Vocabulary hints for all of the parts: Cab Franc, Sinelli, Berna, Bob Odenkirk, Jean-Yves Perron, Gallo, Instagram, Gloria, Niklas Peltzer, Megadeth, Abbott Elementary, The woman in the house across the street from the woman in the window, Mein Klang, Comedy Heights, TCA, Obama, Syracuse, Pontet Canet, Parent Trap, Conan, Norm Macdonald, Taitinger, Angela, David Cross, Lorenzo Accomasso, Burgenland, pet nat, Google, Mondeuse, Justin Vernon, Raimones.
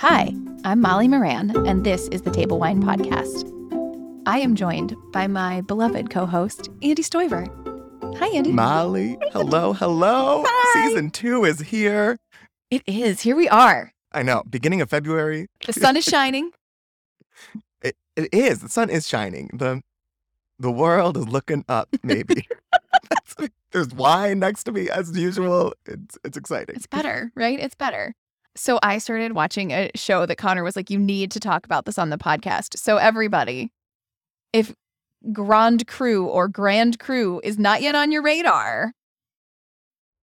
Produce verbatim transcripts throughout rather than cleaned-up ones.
Hi, I'm Molly Moran, and this is the Table Wine Podcast. I am joined by my beloved co-host, Andy Stoiver. Hi, Andy. Molly, hello, hello. Hi. Season two is here. It is. Here we are. I know. Beginning of February. The sun is shining. it, it is. The sun is shining. The the world is looking up, maybe. That's, there's wine next to me, as usual. It's, it's exciting. It's better, right? It's better. So I started watching a show that Connor was like, you need to talk about this on the podcast. So everybody, if Grand Crew or Grand Crew is not yet on your radar.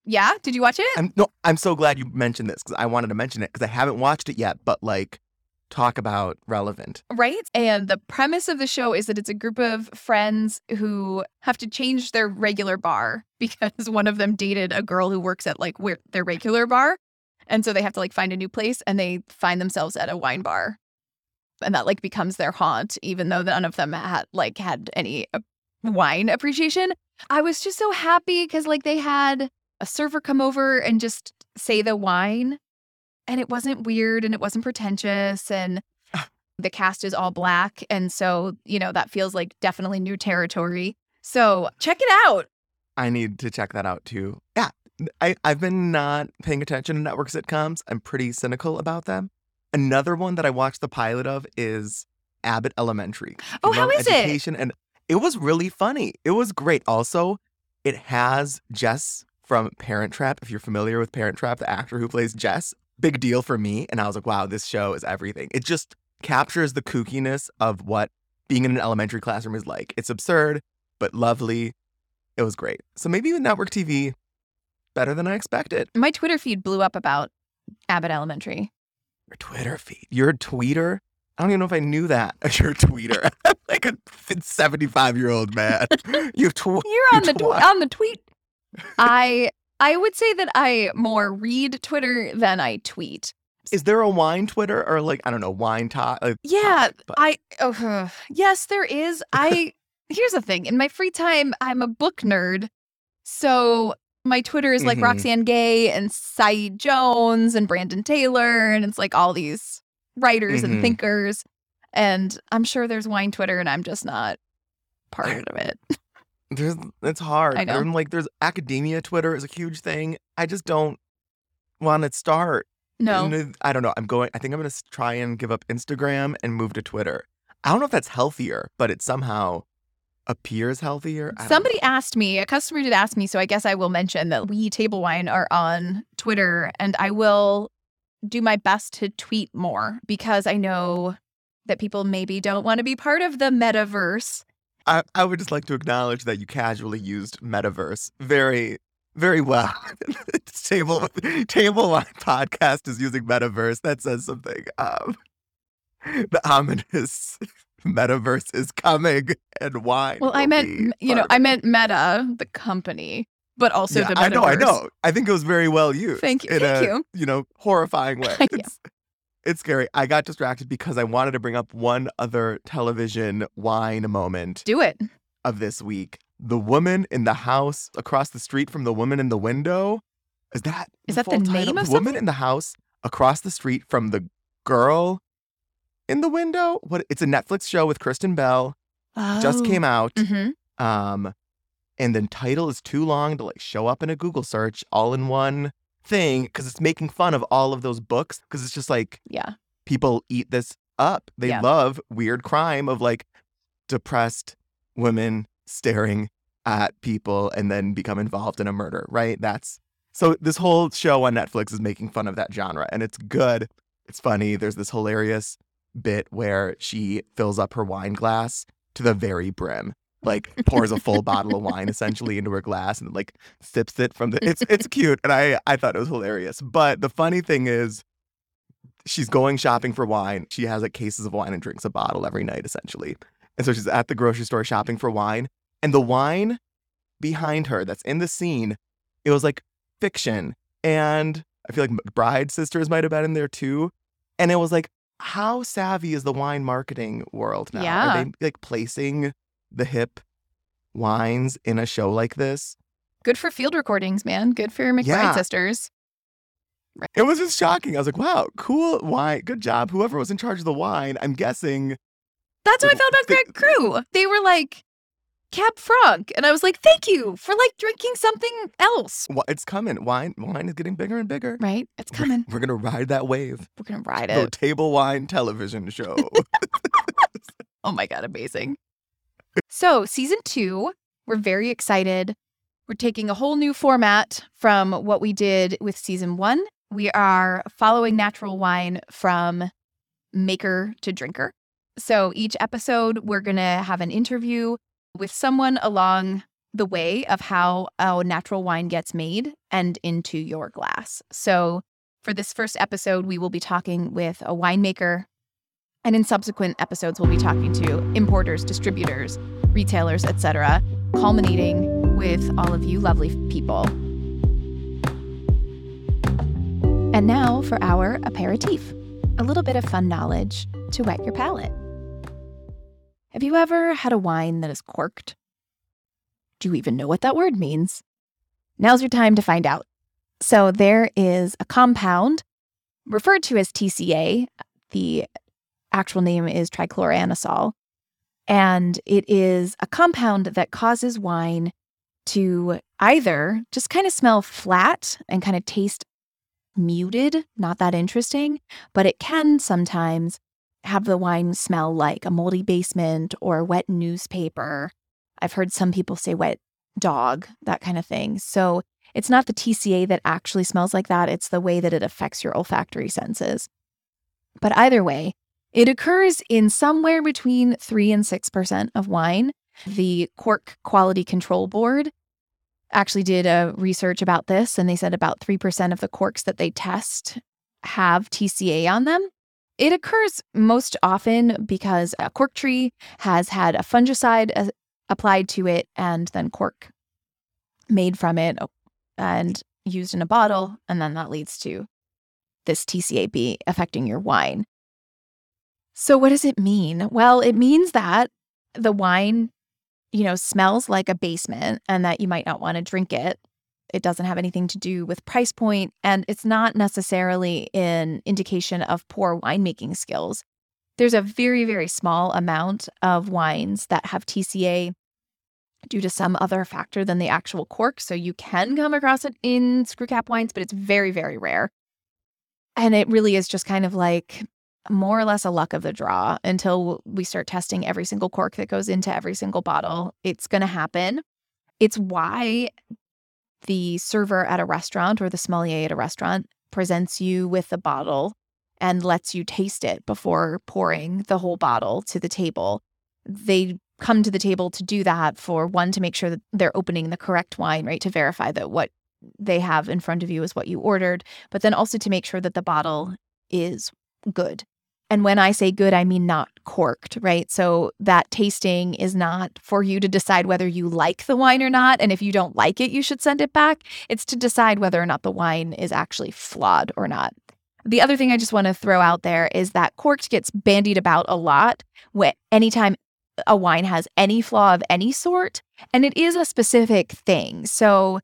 Yeah? Did you watch it? I'm, no, I'm so glad you mentioned this because I wanted to mention it because I haven't watched it yet, but like talk about relevant. Right? And the premise of the show is that it's a group of friends who have to change their regular bar because one of them dated a girl who works at like where, their regular bar. And so they have to, like, find a new place, and they find themselves at a wine bar. And that, like, becomes their haunt, even though none of them, had like, had any wine appreciation. I was just so happy because, like, they had a server come over and just say the wine. And it wasn't weird, and it wasn't pretentious, and the cast is all black. And so, you know, that feels like definitely new territory. So check it out. I need to check that out, too. Yeah. I, I've been not paying attention to network sitcoms. I'm pretty cynical about them. Another one that I watched the pilot of is Abbott Elementary. Oh, how is education. It? And it was really funny. It was great. Also, it has Jess from Parent Trap. If you're familiar with Parent Trap, the actor who plays Jess, big deal for me. And I was like, wow, this show is everything. It just captures the kookiness of what being in an elementary classroom is like. It's absurd, but lovely. It was great. So maybe with network T V... better than I expected. My Twitter feed blew up about Abbott Elementary. Your Twitter feed? You're a tweeter? I don't even know if I knew that. You're a tweeter. Like a seventy-five-year-old man. You tw- You're on you the tw- tw- on the tweet. I I would say that I more read Twitter than I tweet. Is there a wine Twitter or like, I don't know, wine talk? Like, yeah, but. I, uh, yes, there is. I, here's the thing. In my free time, I'm a book nerd. So... my Twitter is like mm-hmm. Roxanne Gay and Saeed Jones and Brandon Taylor. And it's like all these writers mm-hmm. and thinkers. And I'm sure there's wine Twitter and I'm just not part of it. There's, it's hard. I know. Like there's academia Twitter is a huge thing. I just don't want to start. No. And I don't know. I'm going, I think I'm going to try and give up Instagram and move to Twitter. I don't know if that's healthier, but it somehow... appears healthier. Somebody know. asked me, a customer did ask me, so I guess I will mention that we, Table Wine, are on Twitter, and I will do my best to tweet more because I know that people maybe don't want to be part of the metaverse. I, I would just like to acknowledge that you casually used metaverse very, very well. Table, Table Wine Podcast is using metaverse. That says something. Um, the ominous... metaverse is coming and why? Well, I meant, you know, I meant Meta, the company, but also yeah, the metaverse. I know, I know. I think it was very well used. Thank you. In Thank a, you. You know, horrifying way. It's, yeah. It's scary. I got distracted because I wanted to bring up one other television wine moment. Do it. Of this week. The Woman in the House Across the Street from the Woman in the Window. Is that Is the that the name title? Of something? Woman in the House Across the Street from the Girl in the Window? What? It's a Netflix show with Kristen Bell. Oh. Just came out. Mm-hmm. Um, and the title is too long to like show up in a Google search all in one thing because it's making fun of all of those books because it's just like yeah, people eat this up. They yeah. love weird crime of like depressed women staring at people and then become involved in a murder, right? That's so this whole show on Netflix is making fun of that genre and it's good. It's funny. There's this hilarious bit where she fills up her wine glass to the very brim, like pours a full bottle of wine essentially into her glass and like sips it from the it's it's cute and I I thought it was hilarious. But the funny thing is she's going shopping for wine. She has like cases of wine and drinks a bottle every night essentially. And so she's at the grocery store shopping for wine and the wine behind her that's in the scene, it was like fiction. And I feel like McBride Sisters might have been in there too. And it was like, how savvy is the wine marketing world now? Yeah. Are they like placing the hip wines in a show like this? Good for field recordings, man. Good for McBride yeah. Sisters. Right. It was just shocking. I was like, wow, cool wine. Good job. Whoever was in charge of the wine, I'm guessing. That's how I found out they, Grand Crew. They were like, Cab Franc. And I was like, thank you for like drinking something else. Well, it's coming. Wine wine is getting bigger and bigger. Right. It's coming. We're, we're going to ride that wave. We're going to ride it. The Table Wine television show. Oh, my God. Amazing. So season two, we're very excited. We're taking a whole new format from what we did with season one. We are following natural wine from maker to drinker. So each episode, we're going to have an interview with someone along the way of how a natural wine gets made and into your glass. So for this first episode, we will be talking with a winemaker. And in subsequent episodes, we'll be talking to importers, distributors, retailers, et cetera, culminating with all of you lovely people. And now for our aperitif, a little bit of fun knowledge to wet your palate. Have you ever had a wine that is corked? Do you even know what that word means? Now's your time to find out. So there is a compound referred to as T C A. The actual name is trichloroanisole. And it is a compound that causes wine to either just kind of smell flat and kind of taste muted, not that interesting, but it can sometimes have the wine smell like a moldy basement or wet newspaper. I've heard some people say wet dog, that kind of thing. So it's not the T C A that actually smells like that. It's the way that it affects your olfactory senses. But either way, it occurs in somewhere between three and six percent of wine. The Cork Quality Control Board actually did a research about this, and they said about three percent of the corks that they test have T C A on them. It occurs most often because a cork tree has had a fungicide applied to it and then cork made from it and used in a bottle, and then that leads to this T C A B affecting your wine. So what does it mean? Well, it means that the wine, you know, smells like a basement and that you might not want to drink it. It doesn't have anything to do with price point, and it's not necessarily an indication of poor winemaking skills. There's a very, very small amount of wines that have T C A due to some other factor than the actual cork. So you can come across it in screwcap wines, but it's very, very rare. And it really is just kind of like more or less a luck of the draw until we start testing every single cork that goes into every single bottle. It's going to happen. It's why the server at a restaurant or the sommelier at a restaurant presents you with a bottle and lets you taste it before pouring the whole bottle to the table. They come to the table to do that for one, to make sure that they're opening the correct wine, right? To verify that what they have in front of you is what you ordered, but then also to make sure that the bottle is good. And when I say good, I mean not corked, right? So that tasting is not for you to decide whether you like the wine or not. And if you don't like it, you should send it back. It's to decide whether or not the wine is actually flawed or not. The other thing I just want to throw out there is that corked gets bandied about a lot when, anytime a wine has any flaw of any sort. And it is a specific thing. So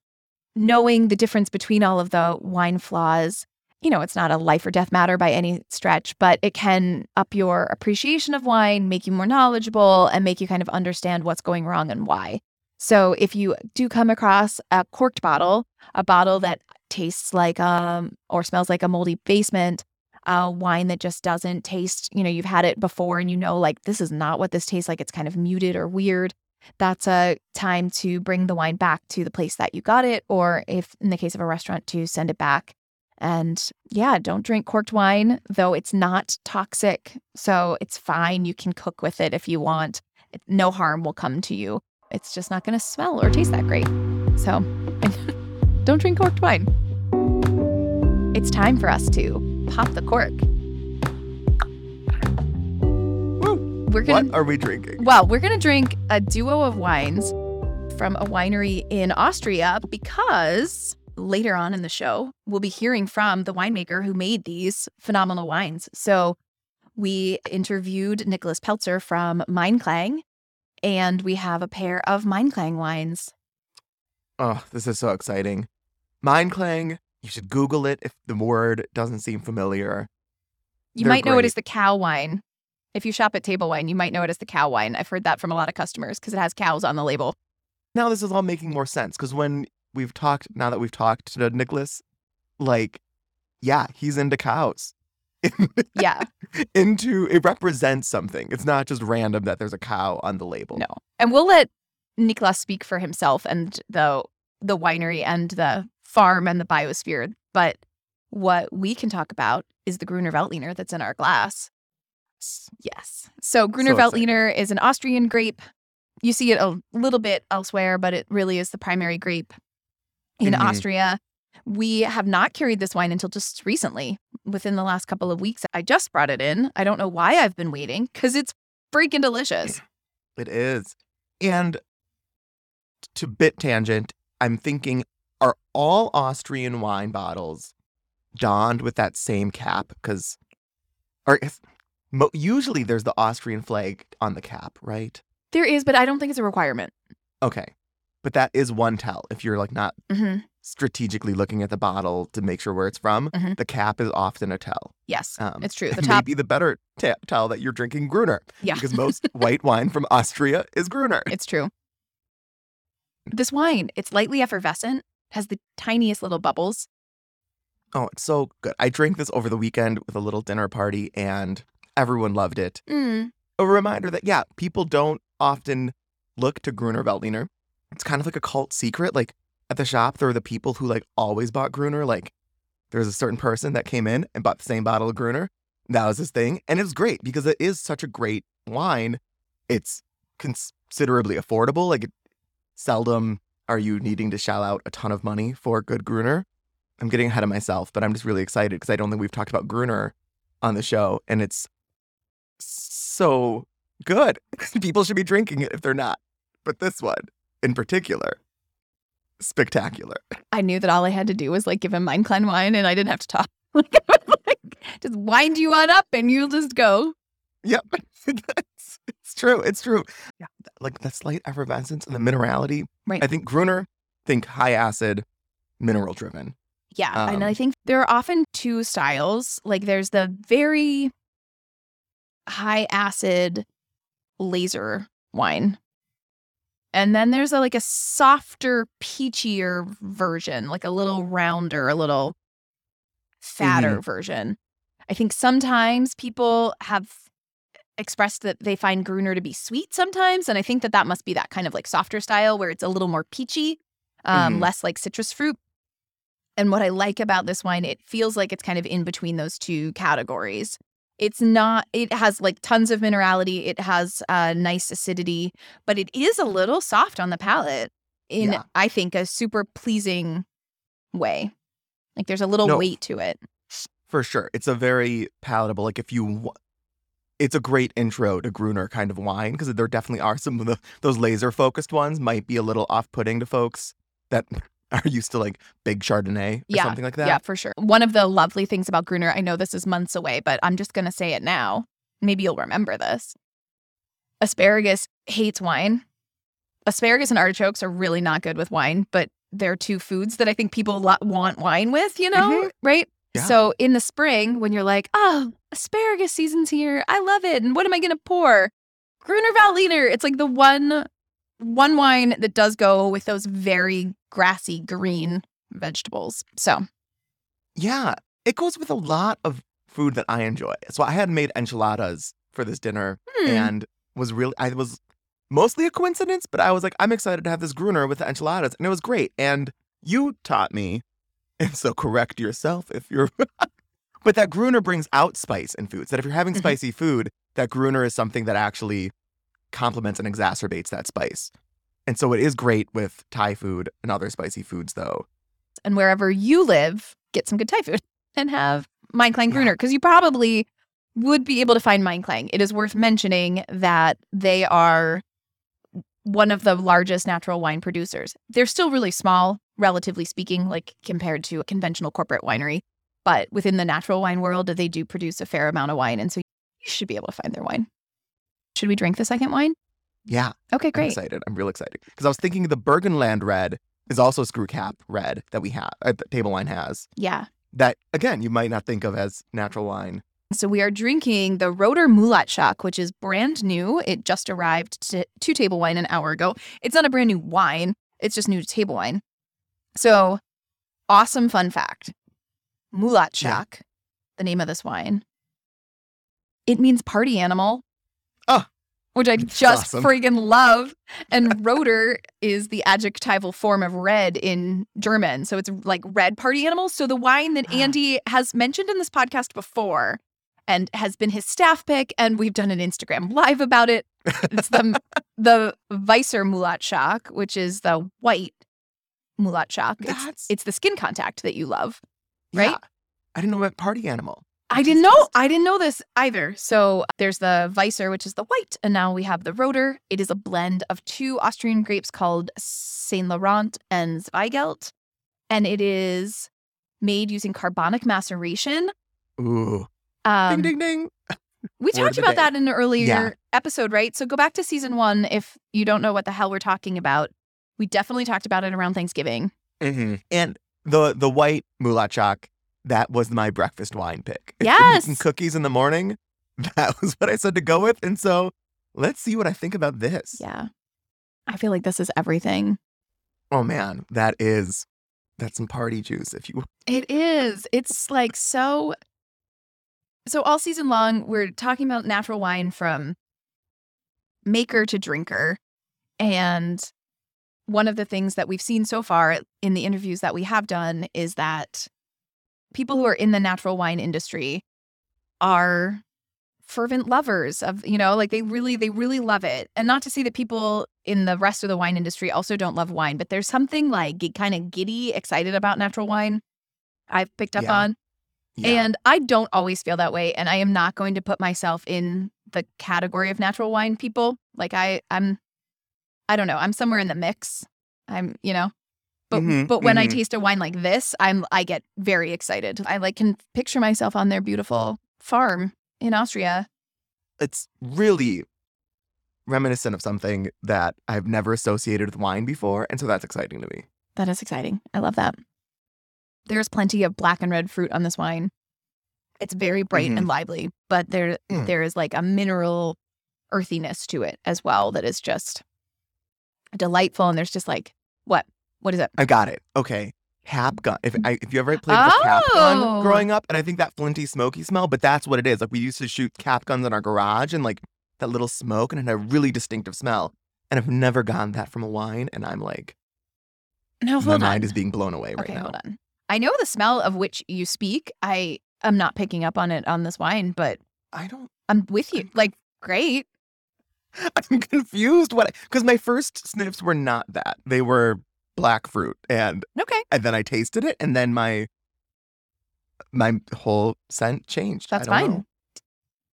knowing the difference between all of the wine flaws, you know, it's not a life or death matter by any stretch, but it can up your appreciation of wine, make you more knowledgeable, and make you kind of understand what's going wrong and why. So if you do come across a corked bottle, a bottle that tastes like um or smells like a moldy basement, a wine that just doesn't taste, you know, you've had it before and you know, like, this is not what this tastes like. It's kind of muted or weird. That's a time to bring the wine back to the place that you got it, or if in the case of a restaurant, to send it back. And yeah, don't drink corked wine, though it's not toxic. So it's fine. You can cook with it if you want. No harm will come to you. It's just not going to smell or taste that great. So don't drink corked wine. It's time for us to pop the cork. Woo. We're gonna, what are we drinking? Well, we're going to drink a duo of wines from a winery in Austria because later on in the show, we'll be hearing from the winemaker who made these phenomenal wines. So we interviewed Niklas Peltzer from Mein Klang, and we have a pair of Mein Klang wines. Oh, this is so exciting. Mein Klang You should Google it if the word doesn't seem familiar. You They're might know great. It as the cow wine. If you shop at Table Wine, you might know it as the cow wine. I've heard that from a lot of customers because it has cows on the label. Now this is all making more sense because when we've talked, now that we've talked to Niklas, like, yeah, he's into cows. Yeah. Into, it represents something. It's not just random that there's a cow on the label. No. And we'll let Niklas speak for himself and the the winery and the farm and the biosphere. But what we can talk about is the Gruner Veltliner that's in our glass. Yes. So Gruner so Veltliner is an Austrian grape. You see it a little bit elsewhere, but it really is the primary grape in mm-hmm. Austria. We have not carried this wine until just recently, within the last couple of weeks. I just brought it in. I don't know why I've been waiting, because it's freaking delicious. It is. And to bit tangent, I'm thinking, are all Austrian wine bottles donned with that same cap? Because or if, Mo- usually there's the Austrian flag on the cap, right? There is, but I don't think it's a requirement. Okay. But that is one tell. If you're like not mm-hmm. strategically looking at the bottle to make sure where it's from, mm-hmm. the cap is often a tell. Yes, um, it's true. The top... Maybe the better t- tell that you're drinking Gruner. Yeah. Because most white wine from Austria is Gruner. It's true. This wine, it's lightly effervescent, has the tiniest little bubbles. Oh, it's so good. I drank this over the weekend with a little dinner party and... everyone loved it. Mm. A reminder that, yeah, people don't often look to Gruner Veltliner. It's kind of like a cult secret. Like, at the shop, there were the people who, like, always bought Gruner. Like, there was a certain person that came in and bought the same bottle of Gruner. That was his thing. And it was great because it is such a great wine. It's considerably affordable. Like, it, seldom are you needing to shell out a ton of money for good Gruner. I'm getting ahead of myself, but I'm just really excited because I don't think we've talked about Gruner on the show. And it's so good. People should be drinking it if they're not. But this one in particular, spectacular. I knew that all I had to do was like give him Mein Klang wine and I didn't have to talk. Like, like, just wind you on up and you'll just go. Yep. it's, it's true. It's true. Yeah. Like the slight effervescence and the minerality. Right. I think Gruner, think high acid, mineral driven. Yeah. Um, and I think there are often two styles. Like there's the very high acid laser wine. And then there's a, like a softer, peachier version, like a little rounder, a little fatter mm-hmm. version. I think sometimes people have expressed that they find Gruner to be sweet sometimes. And I think that that must be that kind of like softer style where it's a little more peachy, um, mm-hmm. less like citrus fruit. And what I like about this wine, it feels like it's kind of in between those two categories. It's not, it has like tons of minerality. It has uh, nice acidity, but it is a little soft on the palate in, yeah. I think, a super pleasing way. Like there's a little no, weight to it. For sure. It's a very palatable, like if you, it's a great intro to Gruner kind of wine because there definitely are some of the, those laser focused ones might be a little off-putting to folks that are used to like big Chardonnay or yeah, something like that. Yeah, for sure. One of the lovely things about Gruner, I know this is months away, but I'm just going to say it now. Maybe you'll remember this. Asparagus hates wine. Asparagus and artichokes are really not good with wine, but they're two foods that I think people lo- want wine with, you know, mm-hmm. right? Yeah. So in the spring, when you're like, oh, asparagus season's here. I love it. And what am I going to pour? Gruner Veltliner. It's like the one... One wine that does go with those very grassy green vegetables. So, yeah, it goes with a lot of food that I enjoy. So I had made enchiladas for this dinner hmm. and was really, I was mostly a coincidence, but I was like, I'm excited to have this Gruner with the enchiladas. And it was great. And you taught me, and so correct yourself if you're, but that Gruner brings out spice in foods. That if you're having mm-hmm. spicy food, that Gruner is something that actually complements and exacerbates that spice. And so it is great with Thai food and other spicy foods, though. And wherever you live, get some good Thai food and have Mein Klang Gruner, because yeah. you probably would be able to find Mein Klang. It is worth mentioning that they are one of the largest natural wine producers. They're still really small, relatively speaking, like compared to a conventional corporate winery. But within the natural wine world, they do produce a fair amount of wine. And so you should be able to find their wine. Should we drink the second wine? Yeah. Okay, great. I'm excited. I'm real excited. Because I was thinking the Burgenland red is also Screw Cap Red that we have, uh, Table Wine has. Yeah. That, again, you might not think of as natural wine. So we are drinking the Roter Mulatschak, which is brand new. It just arrived to, to Table Wine an hour ago. It's not a brand new wine. It's just new to Table Wine. So, awesome fun fact. Mulatschak, yeah. The name of this wine, it means party animal. Oh. Which I just awesome. Friggin' love. And Roter is the adjectival form of red in German. So it's like red party animals. So the wine that Andy has mentioned in this podcast before and has been his staff pick, and we've done an Instagram live about it. It's the the Weisser Mulatschak, which is the white Mulatschak. It's, it's the skin contact that you love, right? Yeah. I didn't know about party animal. I didn't know. I didn't know this either. So there's the Weisser, which is the white, and now we have the Roter. It is a blend of two Austrian grapes called Saint Laurent and Zweigelt, and it is made using carbonic maceration. Ooh. Um, ding, ding, ding. We talked about day. that in an earlier yeah. episode, right? So go back to season one if you don't know what the hell we're talking about. We definitely talked about it around Thanksgiving. Mm-hmm. And the, the white Mulatschak, that was my breakfast wine pick. Yes. Some cookies in the morning. That was what I said to go with. And so let's see what I think about this. Yeah. I feel like this is everything. Oh, man. That is, that's some party juice if you. It is. It's like so. So all season long, we're talking about natural wine from maker to drinker. And one of the things that we've seen so far in the interviews that we have done is that people who are in the natural wine industry are fervent lovers of, you know, like they really, they really love it. And not to say that people in the rest of the wine industry also don't love wine, but there's something like kind of giddy, excited about natural wine I've picked up yeah. on. Yeah. And I don't always feel that way. And I am not going to put myself in the category of natural wine people. Like I, I'm, I don't know. I'm somewhere in the mix. I'm, you know. But mm-hmm, but when mm-hmm. I taste a wine like this, I'm I get very excited. I like can picture myself on their beautiful farm in Austria. It's really reminiscent of something that I've never associated with wine before, and so that's exciting to me. That is exciting. I love that. There's plenty of black and red fruit on this wine. It's very bright mm-hmm. and lively, but there mm. there is like a mineral earthiness to it as well that is just delightful. And there's just like what. What is it? I got it. Okay. Capgun. If I, if you ever played with oh. Capgun growing up, and I think that flinty, smoky smell, but that's what it is. Like we used to shoot Capguns in our garage and like that little smoke and it had a really distinctive smell. And I've never gotten that from a wine. And I'm like, no, hold my on. mind is being blown away right okay, now. Hold on. I know the smell of which you speak. I am not picking up on it on this wine, but I don't. I'm with you. I'm, like, great. I'm confused. What? Because my first sniffs were not that. They were black fruit, and okay, and then I tasted it, and then my my whole scent changed. That's fine. Know.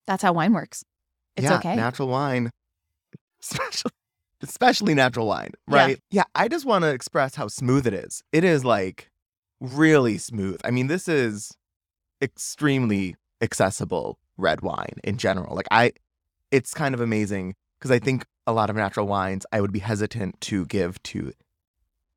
That's how wine works. It's yeah, okay. Natural wine, especially especially natural wine, right? Yeah. yeah, I just want to express how smooth it is. It is like really smooth. I mean, this is extremely accessible red wine in general. Like I, it's kind of amazing because I think a lot of natural wines I would be hesitant to give to.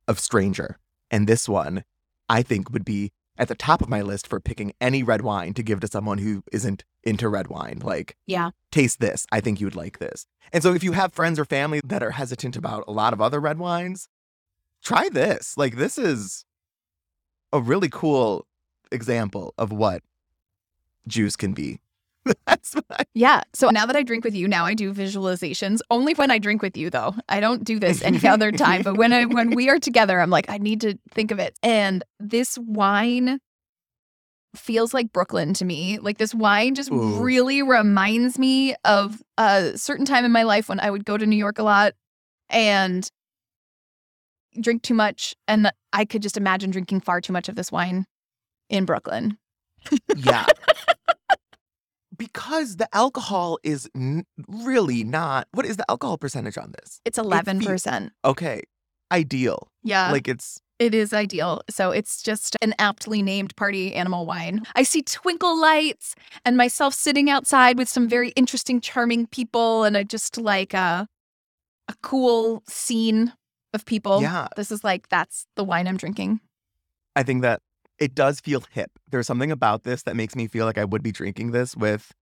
Of stranger. And this one, I think, would be at the top of my list for picking any red wine to give to someone who isn't into red wine. Like, yeah, taste this. I think you would like this. And so if you have friends or family that are hesitant about a lot of other red wines, try this. Like, this is a really cool example of what juice can be. That's what I... Yeah. So now that I drink with you, now I do visualizations. Only when I drink with you, though. I don't do this any other time. But when I, when we are together, I'm like, I need to think of it. And this wine feels like Brooklyn to me. Like this wine just Ooh. really reminds me of a certain time in my life when I would go to New York a lot and drink too much. And I could just imagine drinking far too much of this wine in Brooklyn. Yeah. Because the alcohol is n- really not... What is the alcohol percentage on this? It's eleven percent. It, okay. Ideal. Yeah. Like it's... It is ideal. So it's just an aptly named party animal wine. I see twinkle lights and myself sitting outside with some very interesting, charming people and a, just like a, a cool scene of people. Yeah. This is like, that's the wine I'm drinking. I think that it does feel hip. There's something about this that makes me feel like I would be drinking this with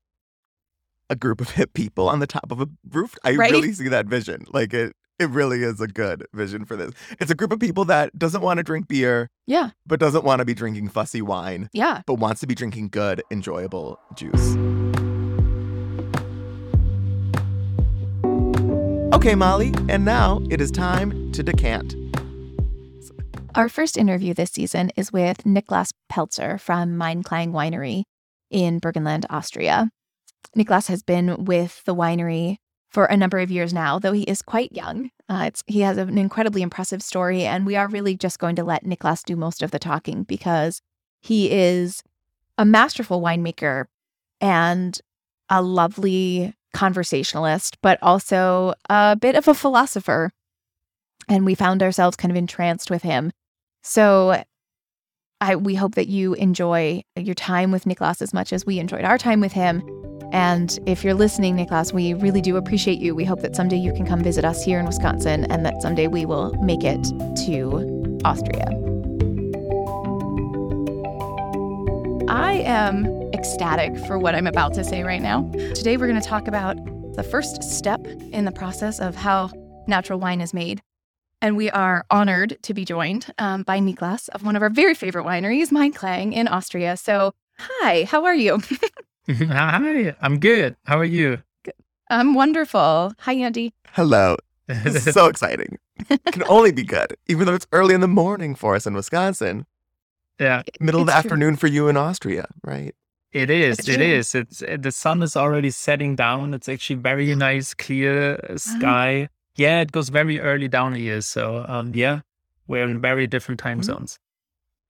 a group of hip people on the top of a roof. I right? really see that vision. Like, it it really is a good vision for this. It's a group of people that doesn't want to drink beer. Yeah. But doesn't want to be drinking fussy wine. Yeah. But wants to be drinking good, enjoyable juice. Okay, Molly, and now it is time to decant. Our first interview this season is with Niklas Peltzer from Mein Klang Winery in Burgenland, Austria. Niklas has been with the winery for a number of years now, though he is quite young. Uh, it's, he has an incredibly impressive story, and we are really just going to let Niklas do most of the talking because he is a masterful winemaker and a lovely conversationalist, but also a bit of a philosopher. And we found ourselves kind of entranced with him. So I, we hope that you enjoy your time with Niklas as much as we enjoyed our time with him. And if you're listening, Niklas, we really do appreciate you. We hope that someday you can come visit us here in Wisconsin and that someday we will make it to Austria. I am ecstatic for what I'm about to say right now. Today we're going to talk about the first step in the process of how natural wine is made. And we are honored to be joined um, by Niklas of one of our very favorite wineries, Mein Klang, in Austria. So, hi, how are you? Hi, I'm good. How are you? Good. I'm wonderful. Hi, Andy. Hello. This is so exciting. It can only be good, even though it's early in the morning for us in Wisconsin. Yeah. Middle it's of the true. afternoon for you in Austria, right? It is. It's it true. is. It's The sun is already setting down. It's actually very nice, clear sky. Oh. Yeah, it goes very early down here. So, um, yeah, we're in very different time mm-hmm. zones.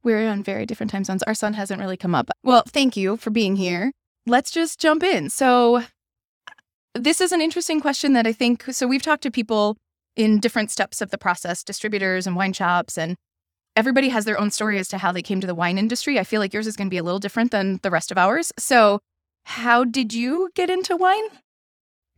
We're on very different time zones. Our sun hasn't really come up. Well, thank you for being here. Let's just jump in. So this is an interesting question that I think, so we've talked to people in different steps of the process, distributors and wine shops, and everybody has their own story as to how they came to the wine industry. I feel like yours is going to be a little different than the rest of ours. So how did you get into wine?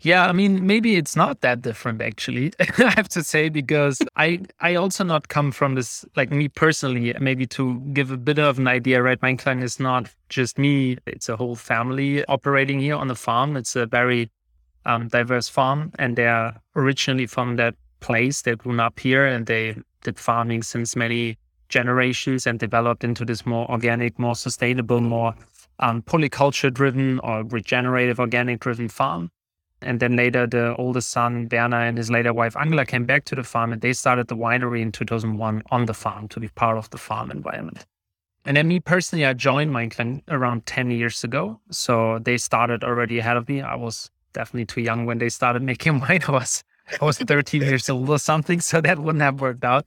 Yeah, I mean, maybe it's not that different, actually, I have to say, because I I also not come from this, like me personally, maybe to give a bit of an idea, right? Mein Klang is not just me. It's a whole family operating here on the farm. It's a very um, diverse farm, and they're originally from that place. They grew up here, and they did farming since many generations and developed into this more organic, more sustainable, more um, polyculture-driven or regenerative, organic-driven farm. And then later, the oldest son, Werner, and his later wife, Angela, came back to the farm, and they started the winery in two thousand one on the farm to be part of the farm environment. And then me personally, I joined Mein Klang around ten years ago. So they started already ahead of me. I was definitely too young when they started making wine. I was, I was thirteen years old or something, so that wouldn't have worked out.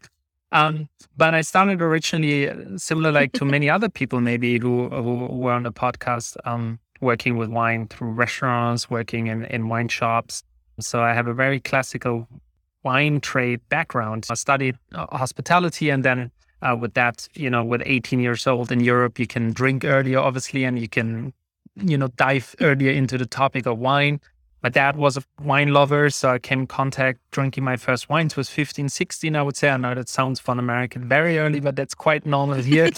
Um, but I started originally, similar like to many other people maybe who, who were on the podcast, um, working with wine through restaurants, working in, in wine shops. So I have a very classical wine trade background. I studied uh, hospitality, and then uh, with that, you know, with eighteen years old in Europe, you can drink earlier, obviously, and you can, you know, dive earlier into the topic of wine. My dad was a wine lover, so I came in contact drinking my first wines was fifteen, sixteen, I would say. I know that sounds for an American very early, but that's quite normal here.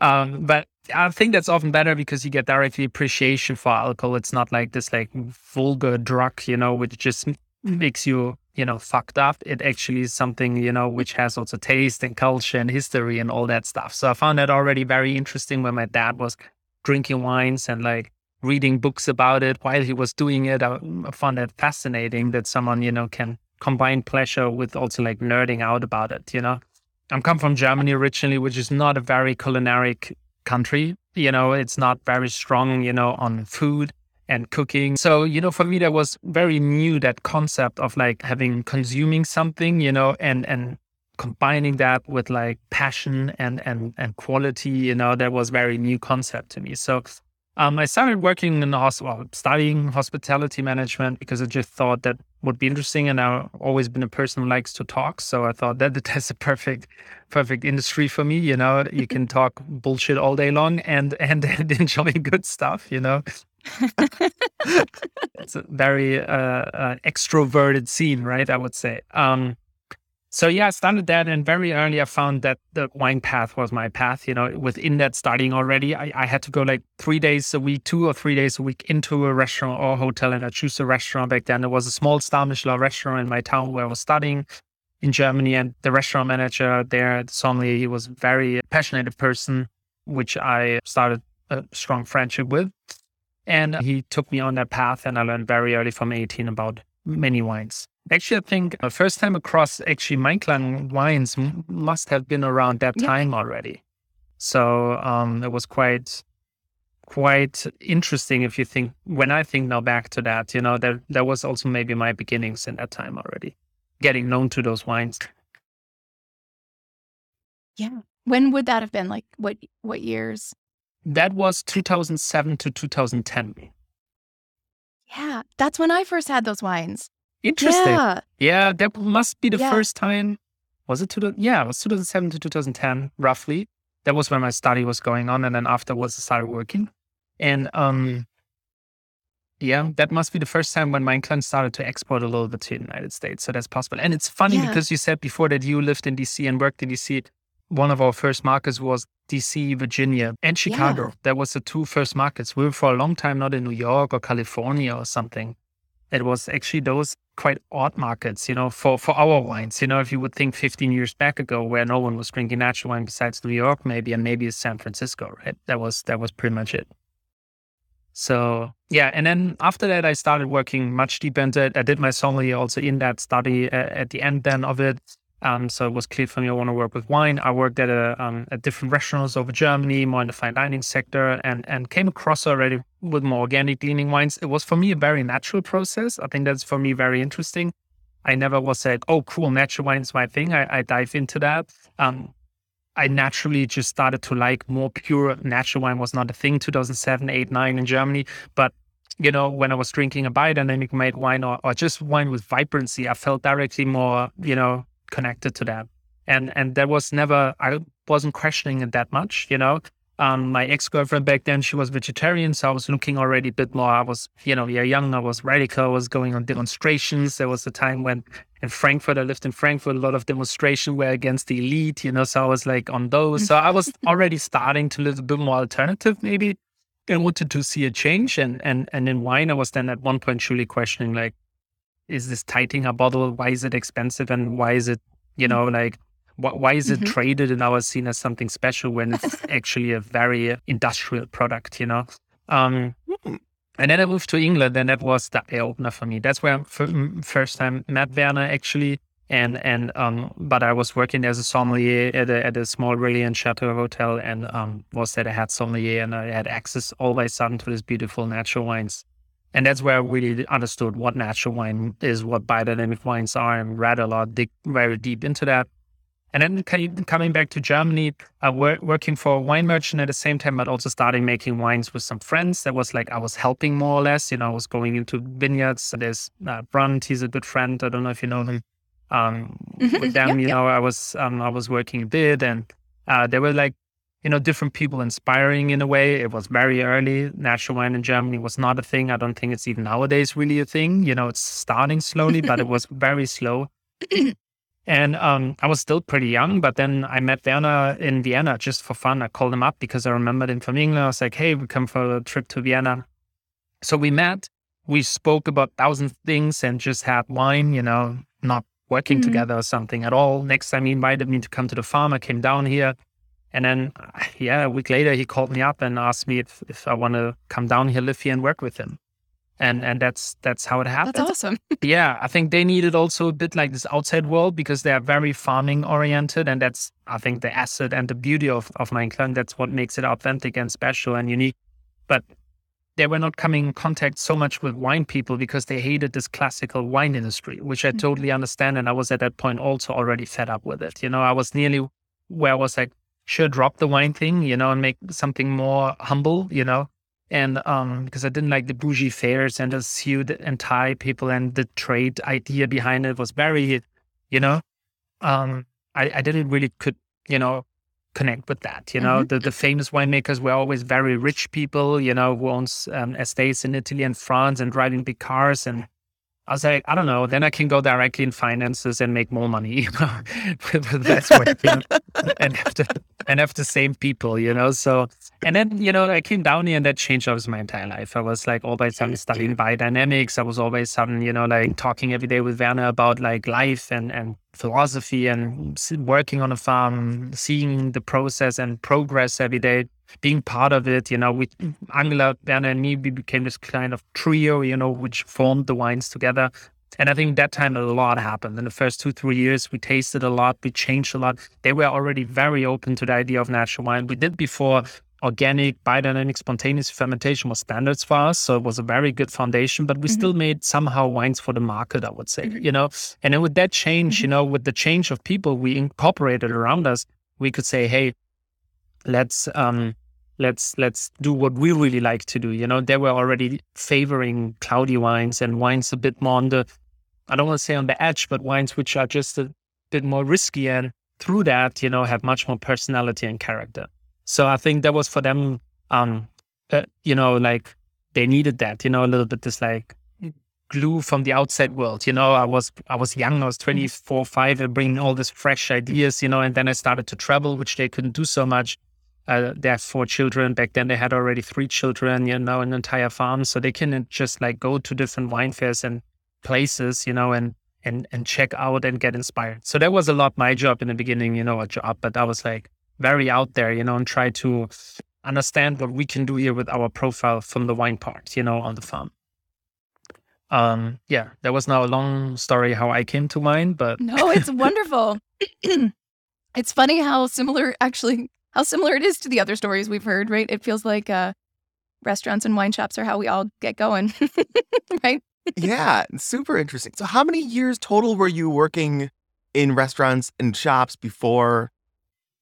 um, but I think that's often better because you get directly appreciation for alcohol. It's not like this like vulgar drug, you know, which just makes you, you know, fucked up. It actually is something, you know, which has also taste and culture and history and all that stuff. So I found that already very interesting when my dad was drinking wines and like, reading books about it while he was doing it. I found that fascinating that someone, you know, can combine pleasure with also like nerding out about it, you know. I'm come from Germany originally, which is not a very culinary country. You know, it's not very strong, you know, on food and cooking. So, you know, for me, that was very new, that concept of like having consuming something, you know, and, and combining that with like passion and, and, and quality, you know, that was very new concept to me. So, Um, I started working in the hospital, well, studying hospitality management because I just thought that would be interesting. And I've always been a person who likes to talk. So I thought that that's a perfect, perfect industry for me. You know, you can talk bullshit all day long and, and, and enjoy good stuff, you know. It's a very uh, uh, extroverted scene, right? I would say. Um, So yeah, I started that, and very early I found that the wine path was my path. You know, within that starting already, I, I had to go like three days a week, two or three days a week into a restaurant or a hotel, and I chose a restaurant back then. There was a small star Michelin restaurant in my town where I was studying in Germany, and the restaurant manager there, the sommelier, he was a very passionate person, which I started a strong friendship with. And he took me on that path, and I learned very early from eighteen about many wines. Actually, I think the first time across actually Mein Klang wines m- must have been around that yeah. time already. So um, it was quite, quite interesting if you think, when I think now back to that, you know, that, that was also maybe my beginnings in that time already, getting known to those wines. Yeah. When would that have been? Like what, what years? That was two thousand seven to two thousand ten. Yeah. That's when I first had those wines. Interesting. Yeah. yeah, that must be the yeah. first time. Was it? two thousand Yeah, it was two thousand seven to two thousand ten, roughly. That was when my study was going on. And then afterwards, I started working. And um, yeah, that must be the first time when Mein Klang started to export a little bit to the United States. So that's possible. And it's funny yeah. because you said before that you lived in D C and worked in D C. One of our first markets was D C, Virginia, and Chicago. Yeah. That was the two first markets. We were for a long time not in New York or California or something. It was actually those quite odd markets, you know, for, for our wines. You know, if you would think fifteen years back ago where no one was drinking natural wine besides New York maybe, and maybe it's San Francisco, right? That was that was pretty much it. So, yeah. And then after that, I started working much deeper into it. I did my sommelier also in that study uh, at the end then of it. Um, so it was clear for me I want to work with wine. I worked at a, um, at different restaurants over Germany, more in the fine dining sector, and, and came across already with more organic leaning wines. It was for me a very natural process. I think that's for me very interesting. I never was like, oh, cool, natural wine is my thing. I, I dive into that. Um, I naturally just started to like more pure natural wine was not a thing, two thousand seven, eight, nine in Germany. But you know, when I was drinking a biodynamic made wine or, or just wine with vibrancy, I felt directly more, you know, connected to that. And and that was never, I wasn't questioning it that much, you know. Um, my ex-girlfriend back then, she was vegetarian, so I was looking already a bit more. I was, you know, yeah, young, I was radical, I was going on demonstrations. There was a time when in Frankfurt, I lived in Frankfurt, a lot of demonstrations were against the elite, you know, so I was like on those. So I was already starting to live a bit more alternative maybe and wanted to see a change. And, and, and in wine, I was then at one point truly questioning like, is this Taitinger a bottle? Why is it expensive? And why is it, you know, like, wh- why is it mm-hmm. traded and now seen as something special when it's actually a very industrial product, you know? Um, and then I moved to England, and that was the eye-opener for me. That's where I f- first time met Werner, actually. And, and um, but I was working as a sommelier at a, at a small brilliant chateau hotel, and um, was that I had sommelier, and I had access all by sudden to these beautiful natural wines. And that's where I really understood what natural wine is, what biodynamic wines are, and read a lot, dig very deep into that. And then coming back to Germany, I was working for a wine merchant at the same time, but also started making wines with some friends. That was like, I was helping more or less, you know, I was going into vineyards. There's uh, Brunt, he's a good friend. I don't know if you know him. Um, mm-hmm. With them, yep, you yep. know, I was, um, I was working a bit, and uh, they were like, you know, different people inspiring in a way. It was very early. Natural wine in Germany was not a thing. I don't think it's even nowadays really a thing. You know, it's starting slowly, but it was very slow. And um, I was still pretty young, but then I met Werner in Vienna just for fun. I called him up because I remembered him from England. I was like, hey, we come for a trip to Vienna. So we met, we spoke about a thousand things and just had wine, you know, not working mm-hmm. together or something at all. Next time he invited me to come to the farm. I came down here. And then, yeah, a week later, he called me up and asked me if, if I want to come down here, live here, and work with him. And and that's that's how it happened. That's awesome. Yeah, I think they needed also a bit like this outside world because they are very farming oriented. And that's, I think, the asset and the beauty of, of Mein Klang. That's what makes it authentic and special and unique. But they were not coming in contact so much with wine people because they hated this classical wine industry, which I mm-hmm. totally understand. And I was at that point also already fed up with it. You know, I was nearly where I was like, sure, drop the wine thing, you know, and make something more humble, you know, and um, because I didn't like the bougie fairs and the suit and tie people and the trade idea behind it was very, you know, um, I, I didn't really could, you know, connect with that, you know, mm-hmm. the, the famous winemakers were always very rich people, you know, who owns um, estates in Italy and France and driving big cars and I was like, I don't know. Then I can go directly in finances and make more money. That's what, you know, and have to, and have the same people, you know. So, and then you know, I came down here, and that changed my entire life. I was like always studying biodynamics. I was always sudden, you know, like talking every day with Werner about like life and and philosophy and working on a farm, seeing the process and progress every day, being part of it, you know, with Angela, Berna, and me, we became this kind of trio, you know, which formed the wines together. And I think that time a lot happened. In the first two, three years, we tasted a lot, we changed a lot. They were already very open to the idea of natural wine. We did before organic, biodynamic, spontaneous fermentation was standards for us. So it was a very good foundation, but we mm-hmm. still made somehow wines for the market, I would say, mm-hmm. you know. And then with that change, mm-hmm. you know, with the change of people we incorporated around us, we could say, hey, let's... um Let's let's do what we really like to do. You know, they were already favoring cloudy wines and wines a bit more on the, I don't want to say on the edge, but wines which are just a bit more risky and through that, you know, have much more personality and character. So I think that was for them, um, uh, you know, like they needed that, you know, a little bit this like glue from the outside world. You know, I was I was young, I was twenty-four, five, and bringing all these fresh ideas, you know, and then I started to travel, which they couldn't do so much. Uh, they have four children. Back then they had already three children, you know, an entire farm. So they can just like go to different wine fairs and places, you know, and, and, and check out and get inspired. So that was a lot my job in the beginning, you know, a job, but I was like very out there, you know, and try to understand what we can do here with our profile from the wine part, you know, on the farm. Um, yeah, that was now a long story how I came to wine, but. No, it's wonderful. It's funny how similar actually. How similar it is to the other stories we've heard, right? It feels like uh, restaurants and wine shops are how we all get going, right? Yeah, super interesting. So how many years total were you working in restaurants and shops before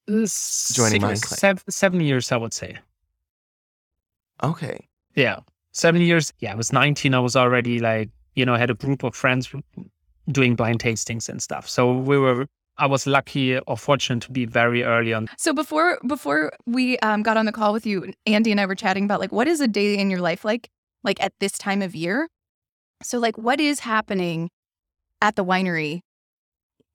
joining Six, Mein Klang? Seven, seven years, I would say. Okay. Yeah, seven years. Yeah, I was nineteen. I was already like, you know, I had a group of friends doing blind tastings and stuff. So we were... I was lucky or fortunate to be very early on. So before before we um, got on the call with you, Andy and I were chatting about like, what is a day in your life like, like at this time of year? So like, what is happening at the winery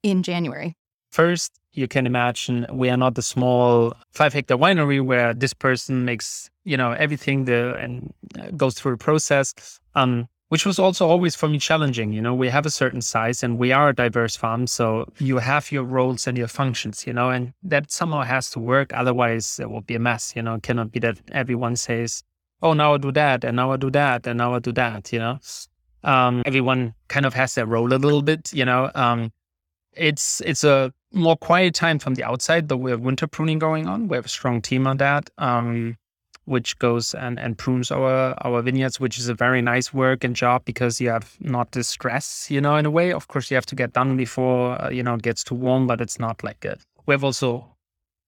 in January? First, you can imagine we are not a small five hectare winery where this person makes, you know, everything the and goes through a process. Um, Which was also always for me challenging. You know, we have a certain size and we are a diverse farm. So you have your roles and your functions, you know, and that somehow has to work. Otherwise it will be a mess, you know, it cannot be that everyone says, oh, now I do that and now I do that and now I do that, you know. Um, everyone kind of has their role a little bit, you know. Um, it's it's a more quiet time from the outside, though we have winter pruning going on. We have a strong team on that. Um which goes and, and prunes our, our vineyards, which is a very nice work and job because you have not the stress, you know, in a way. Of course, you have to get done before, uh, you know, it gets too warm, but it's not like a, we have also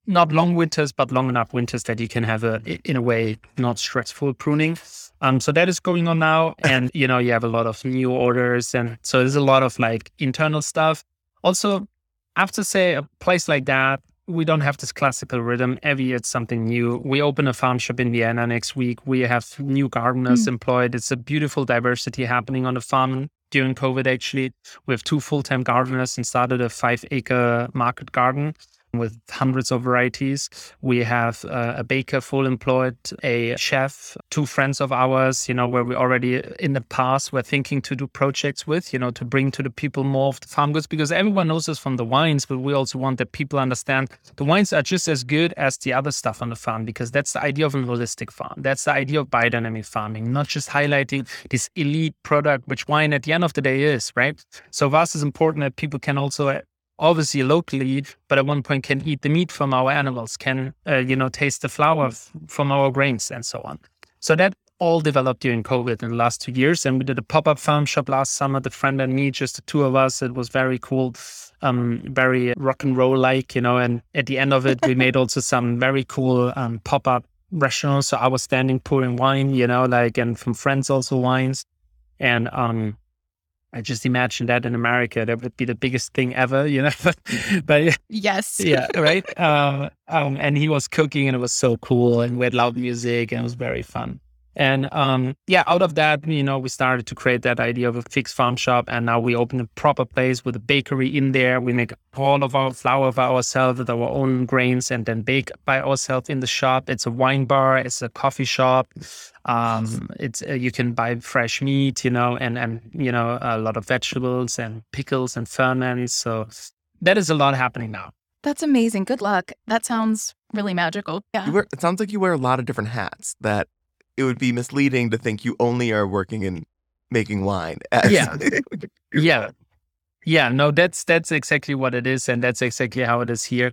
not long winters, but long enough winters that you can have a, in a way, not stressful pruning. Um, so that is going on now. And, you know, you have a lot of new orders. And so there's a lot of like internal stuff. Also, I have to say a place like that, we don't have this classical rhythm. Every year it's something new. We open a farm shop in Vienna next week. We have new gardeners mm. employed. It's a beautiful diversity happening on the farm during COVID, actually. We have two full-time gardeners and started a five-acre market garden with hundreds of varieties. We have uh, a baker full employed, a chef, two friends of ours, you know, where we already in the past were thinking to do projects with, you know, to bring to the people more of the farm goods, because everyone knows us from the wines, but we also want that people understand the wines are just as good as the other stuff on the farm, because that's the idea of a holistic farm. That's the idea of biodynamic farming, not just highlighting this elite product, which wine at the end of the day is, right? So for us, it's important that people can also obviously locally, but at one point can eat the meat from our animals, can, uh, you know, taste the flour f- from our grains and so on. So that all developed during COVID in the last two years. And we did a pop-up farm shop last summer, the friend and me, just the two of us. It was very cool, um, very rock and roll like, you know, and at the end of it, we made also some very cool um, pop-up restaurants. So I was standing pouring wine, you know, like, and from friends also wines. And um I just imagined that in America, that would be the biggest thing ever, you know, but yes, yeah, right. Um, um, and he was cooking and it was so cool and we had loud music and it was very fun. And um, yeah, out of that, you know, we started to create that idea of a fixed farm shop. And now we open a proper place with a bakery in there. We make all of our flour by ourselves with our own grains and then bake by ourselves in the shop. It's a wine bar. It's a coffee shop. Um, it's uh, you can buy fresh meat, you know, and, and, you know, a lot of vegetables and pickles and ferments. So that is a lot happening now. That's amazing. Good luck. That sounds really magical. Yeah. You wear, it sounds like you wear a lot of different hats that it would be misleading to think you only are working in making wine. Yeah. yeah. Yeah. No, that's that's exactly what it is. And that's exactly how it is here.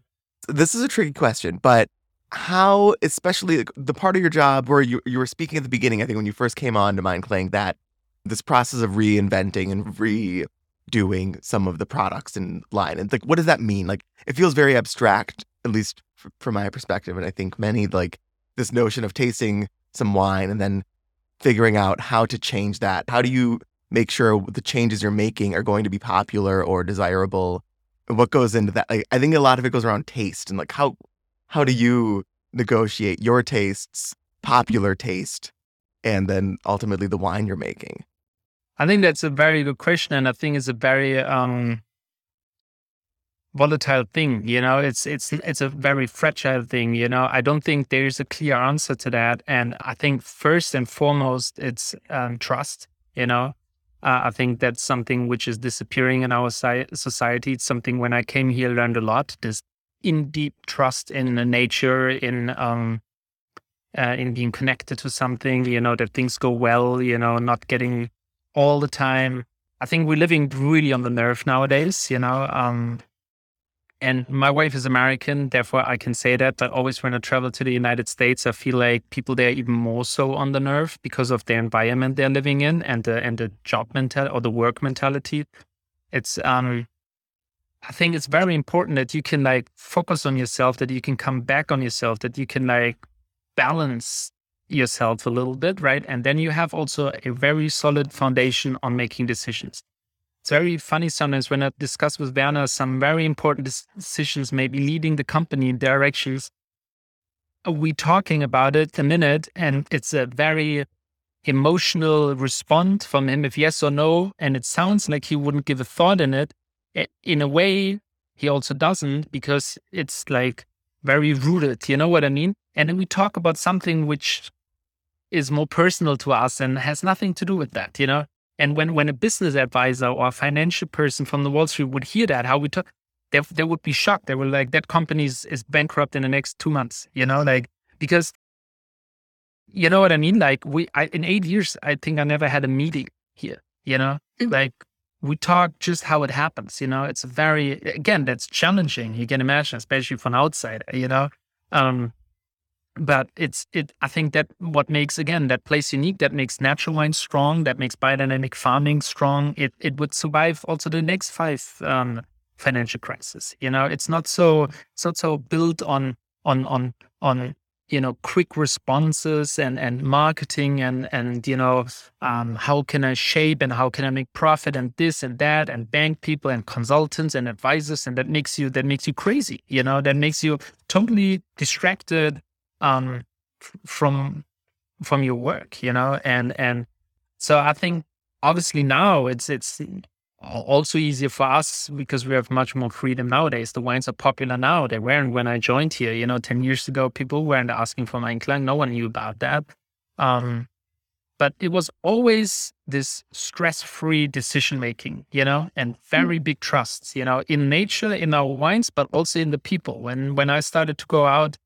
This is a tricky question, but how, especially the part of your job where you, you were speaking at the beginning, I think when you first came on to Mein Klang, that this process of reinventing and redoing some of the products in line. And like, what does that mean? Like, it feels very abstract, at least f- from my perspective. And I think many, like, this notion of tasting some wine and then figuring out how to change that. How do you make sure the changes you're making are going to be popular or desirable? And what goes into that? Like, I think a lot of it goes around taste and like how how do you negotiate your tastes, popular taste, and then ultimately the wine you're making? I think that's a very good question, and I think it's a very um, volatile thing. You know, it's it's it's a very fragile thing. You know, I don't think there is a clear answer to that. And I think first and foremost, it's um, trust. You know, uh, I think that's something which is disappearing in our si- society. It's something when I came here, I learned a lot. This in deep trust in the nature, in um, uh, in being connected to something. You know, that things go well. You know, not getting all the time. I think we're living really on the nerve nowadays. You know. Um, And my wife is American, therefore I can say that. But always when I travel to the United States, I feel like people there are even more so on the nerve because of the environment they're living in and the and the job mentality or the work mentality. It's um, I think it's very important that you can like focus on yourself, that you can come back on yourself, that you can like balance yourself a little bit, right? And then you have also a very solid foundation on making decisions. It's very funny sometimes when I discuss with Werner some very important decisions, maybe leading the company in directions. We're talking about it a minute, and it's a very emotional response from him, if yes or no. And it sounds like he wouldn't give a thought in it. In a way, he also doesn't, because it's like very rooted. You know what I mean? And then we talk about something which is more personal to us and has nothing to do with that, you know? And when, when a business advisor or a financial person from the Wall Street would hear that, how we talk, they, they would be shocked. They were like, that company is, is bankrupt in the next two months, you know, like, because, you know what I mean? Like we, I, in eight years, I think I never had a meeting here, you know, mm-hmm. like we talk just how it happens, you know, it's a very, again, that's challenging. You can imagine, especially from outside, you know, um, But it's, it, I think that what makes, again, that place unique, that makes natural wine strong, that makes biodynamic farming strong. It it would survive also the next five um, financial crises. You know, it's not so, it's not so built on, on, on, on, you know, quick responses and, and marketing and, and, you know, um, how can I shape and how can I make profit and this and that and bank people and consultants and advisors. And that makes you, that makes you crazy, you know, that makes you totally distracted. Um, from from your work, you know, and and so I think obviously now it's it's also easier for us because we have much more freedom nowadays. The wines are popular now; they weren't when I joined here. You know, ten years ago, people weren't asking for Mein Klang; no one knew about that. Um, but it was always this stress-free decision making, you know, and very big trusts, you know, in nature, in our wines, but also in the people. When when I started to go out.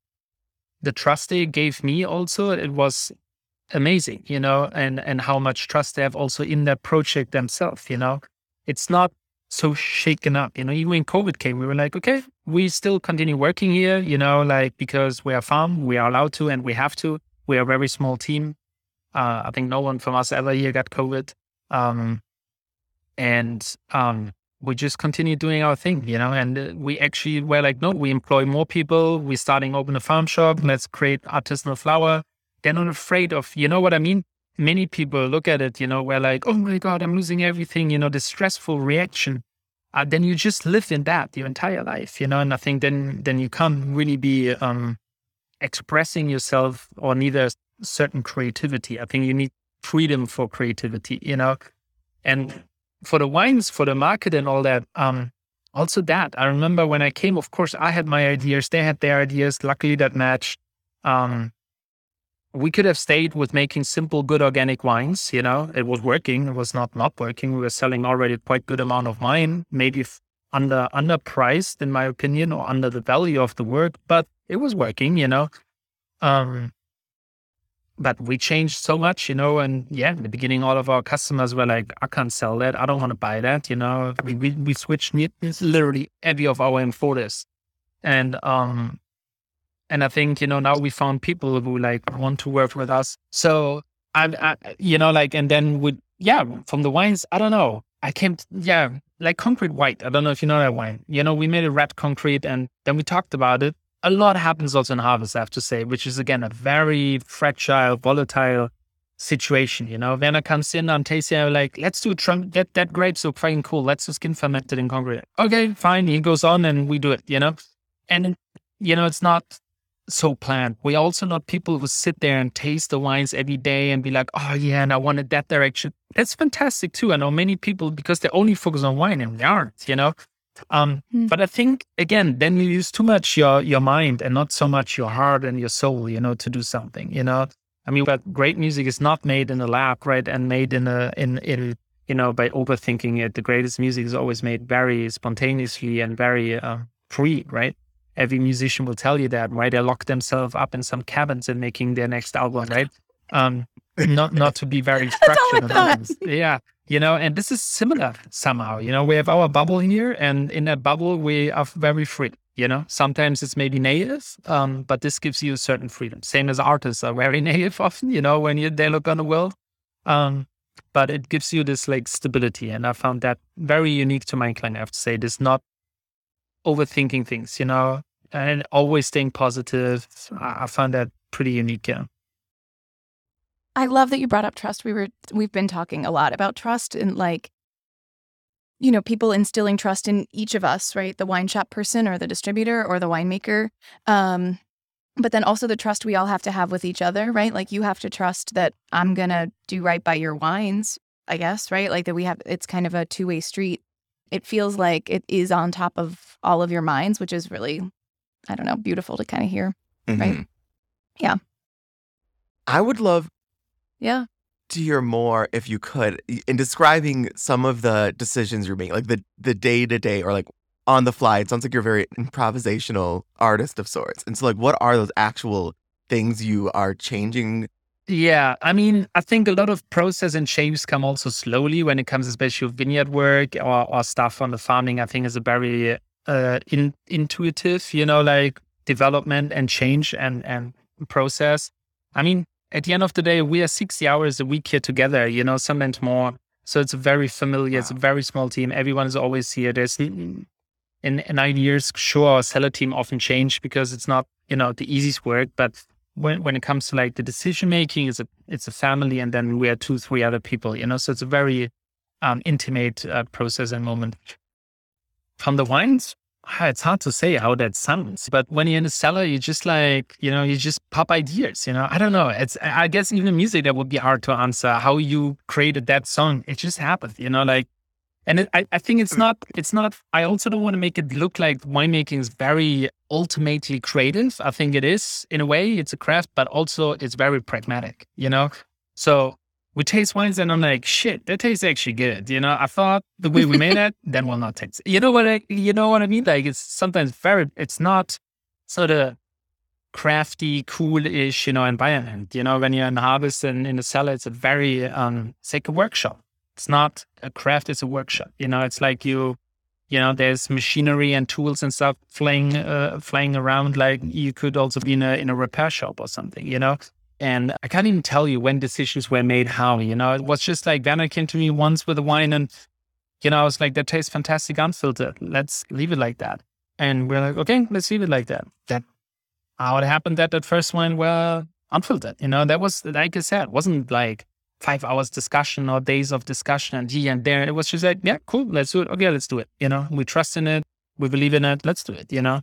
The trust they gave me also, it was amazing, you know, and, and how much trust they have also in that project themselves, you know. It's not so shaken up, you know, even when COVID came, we were like, okay, we still continue working here, you know, like because we are a farm, we are allowed to and we have to. We are a very small team. Uh, I think no one from us ever here got COVID. Um, and um, we just continue doing our thing, you know, and we actually were like, no, we employ more people. We're starting open a farm shop. Let's create artisanal flour. They're not afraid of, you know what I mean? Many people look at it, you know, we're like, oh my God, I'm losing everything. You know, the stressful reaction. Uh, then you just live in that your entire life, you know, and I think then, then you can't really be um, expressing yourself or neither certain creativity. I think you need freedom for creativity, you know, and for the wines, for the market and all that. Um, also that, I remember when I came, of course, I had my ideas, they had their ideas. Luckily that matched. Um, we could have stayed with making simple, good organic wines. You know, it was working. It was not not working. We were selling already quite good amount of wine, maybe f- under underpriced in my opinion, or under the value of the work, but it was working, you know. Um, but we changed so much, you know, and yeah, in the beginning, all of our customers were like, I can't sell that. I don't want to buy that. You know, we, we, we switched literally every of our importers. And, um, and I think, you know, now we found people who like want to work with us. So I'm, I, you know, like, and then with, yeah, from the wines, I don't know. I came, to, yeah, like Concrete White. I don't know if you know that wine, you know, we made a red concrete and then we talked about it. A lot happens also in harvest, I have to say, which is, again, a very fragile, volatile situation, you know. Werner comes in on T C A, like, let's do Trump, that, that grape's so fucking cool. Let's do skin fermented in concrete. Okay, fine. He goes on and we do it, you know. And, you know, it's not so planned. We're also not people who sit there and taste the wines every day and be like, oh, yeah, and I wanted that direction. That's fantastic, too. I know many people, because they only focus on wine and they aren't, you know. Um, but I think, again, then you use too much your, your mind and not so much your heart and your soul, you know, to do something, you know, I mean, but great music is not made in a lab, right. And made in a, in, in, you know, by overthinking it. The greatest music is always made very spontaneously and very uh, free, right. Every musician will tell you that, right. They lock themselves up in some cabins and making their next album, right. Um, not, not to be very structured. Yeah. You know, and this is similar somehow, you know, we have our bubble here and in that bubble, we are very free, you know, sometimes it's maybe native, um, but this gives you a certain freedom. Same as artists are very native often, you know, when you, they look on the world, um, but it gives you this like stability. And I found that very unique to Mein Klang, I have to say, this not overthinking things, you know, and always staying positive. I, I found that pretty unique, yeah. I love that you brought up trust. We were, we've been talking a lot about trust and like, you know, people instilling trust in each of us, right? The wine shop person or the distributor or the winemaker. Um, but then also the trust we all have to have with each other, right? Like you have to trust that I'm going to do right by your wines, I guess, right? Like that we have, it's kind of a two-way street. It feels like it is on top of all of your minds, which is really, I don't know, beautiful to kind of hear, mm-hmm. right? Yeah. I would love... Yeah. To hear more, if you could, in describing some of the decisions you're making, like the, the day-to-day or like on the fly, it sounds like you're a very improvisational artist of sorts. And so like, what are those actual things you are changing? Yeah. I mean, I think a lot of process and shapes come also slowly when it comes especially with vineyard work or, or stuff on the farming, I think is a very uh, in, intuitive, you know, like development and change and, and process. I mean, at the end of the day, we are sixty hours a week here together, you know, sometimes more. So it's very familiar. Wow. It's a very small team. Everyone is always here. There's in, in nine years, sure, our seller team often changed because it's not, you know, the easiest work. But when when it comes to like the decision making, it's a it's a family, and then we are two, three other people, you know. So it's a very um, intimate uh, process and moment. From the wines. It's hard to say how that sounds, but when you're in a cellar, you just like, you know, you just pop ideas, you know, I don't know. It's, I guess even music, that would be hard to answer how you created that song. It just happened, you know, like, and it, I, I think it's not, it's not, I also don't want to make it look like winemaking is very ultimately creative. I think it is in a way it's a craft, but also it's very pragmatic, you know? So we taste wines and I'm like, shit, that tastes actually good. You know, I thought the way we made it, that will not taste. You know what I, you know what I mean? Like it's sometimes very, it's not sort of crafty, cool-ish, you know, environment. You know, when you're in harvest and in the cellar, it's a very, um, it's like a workshop. It's not a craft, it's a workshop. You know, it's like you, you know, there's machinery and tools and stuff flying, uh, flying around. Like you could also be in a, in a repair shop or something, you know? And I can't even tell you when decisions were made, how, you know, it was just like Werner came to me once with a wine and, you know, I was like, that tastes fantastic unfiltered. Let's leave it like that. And we're like, okay, let's leave it like that. That how it happened that that first wine were unfiltered. You know, that was, like I said, wasn't like five hours discussion or days of discussion and here and there. It was just like, yeah, cool. Let's do it. Okay, let's do it. You know, we trust in it. We believe in it. Let's do it. You know,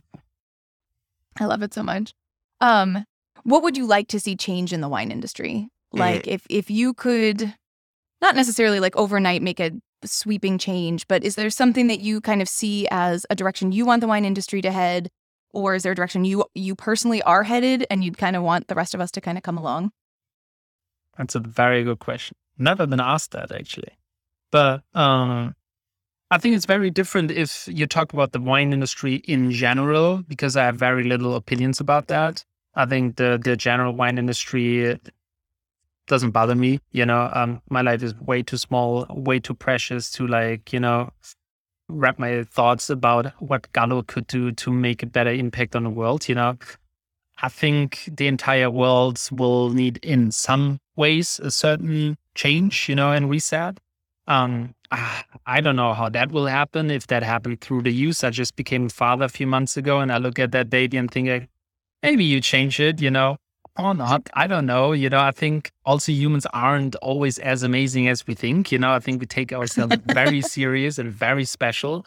I love it so much. Um, What would you like to see change in the wine industry? Like, mm. if if you could, not necessarily like overnight make a sweeping change, but is there something that you kind of see as a direction you want the wine industry to head? Or is there a direction you you personally are headed and you'd kind of want the rest of us to kind of come along? That's a very good question. Never been asked that, actually. But um, I think it's very different if you talk about the wine industry in general, because I have very little opinions about that. I think the, the general wine industry doesn't bother me. You know, um, my life is way too small, way too precious to, like, you know, wrap my thoughts about what Gallo could do to make a better impact on the world. You know, I think the entire world will need in some ways a certain change, you know, and reset. Um, I don't know how that will happen, if that happened through the use. I just became a father a few months ago and I look at that baby and think, like, maybe you change it, you know, or not. I don't know. You know, I think also humans aren't always as amazing as we think. You know, I think we take ourselves very serious and very special.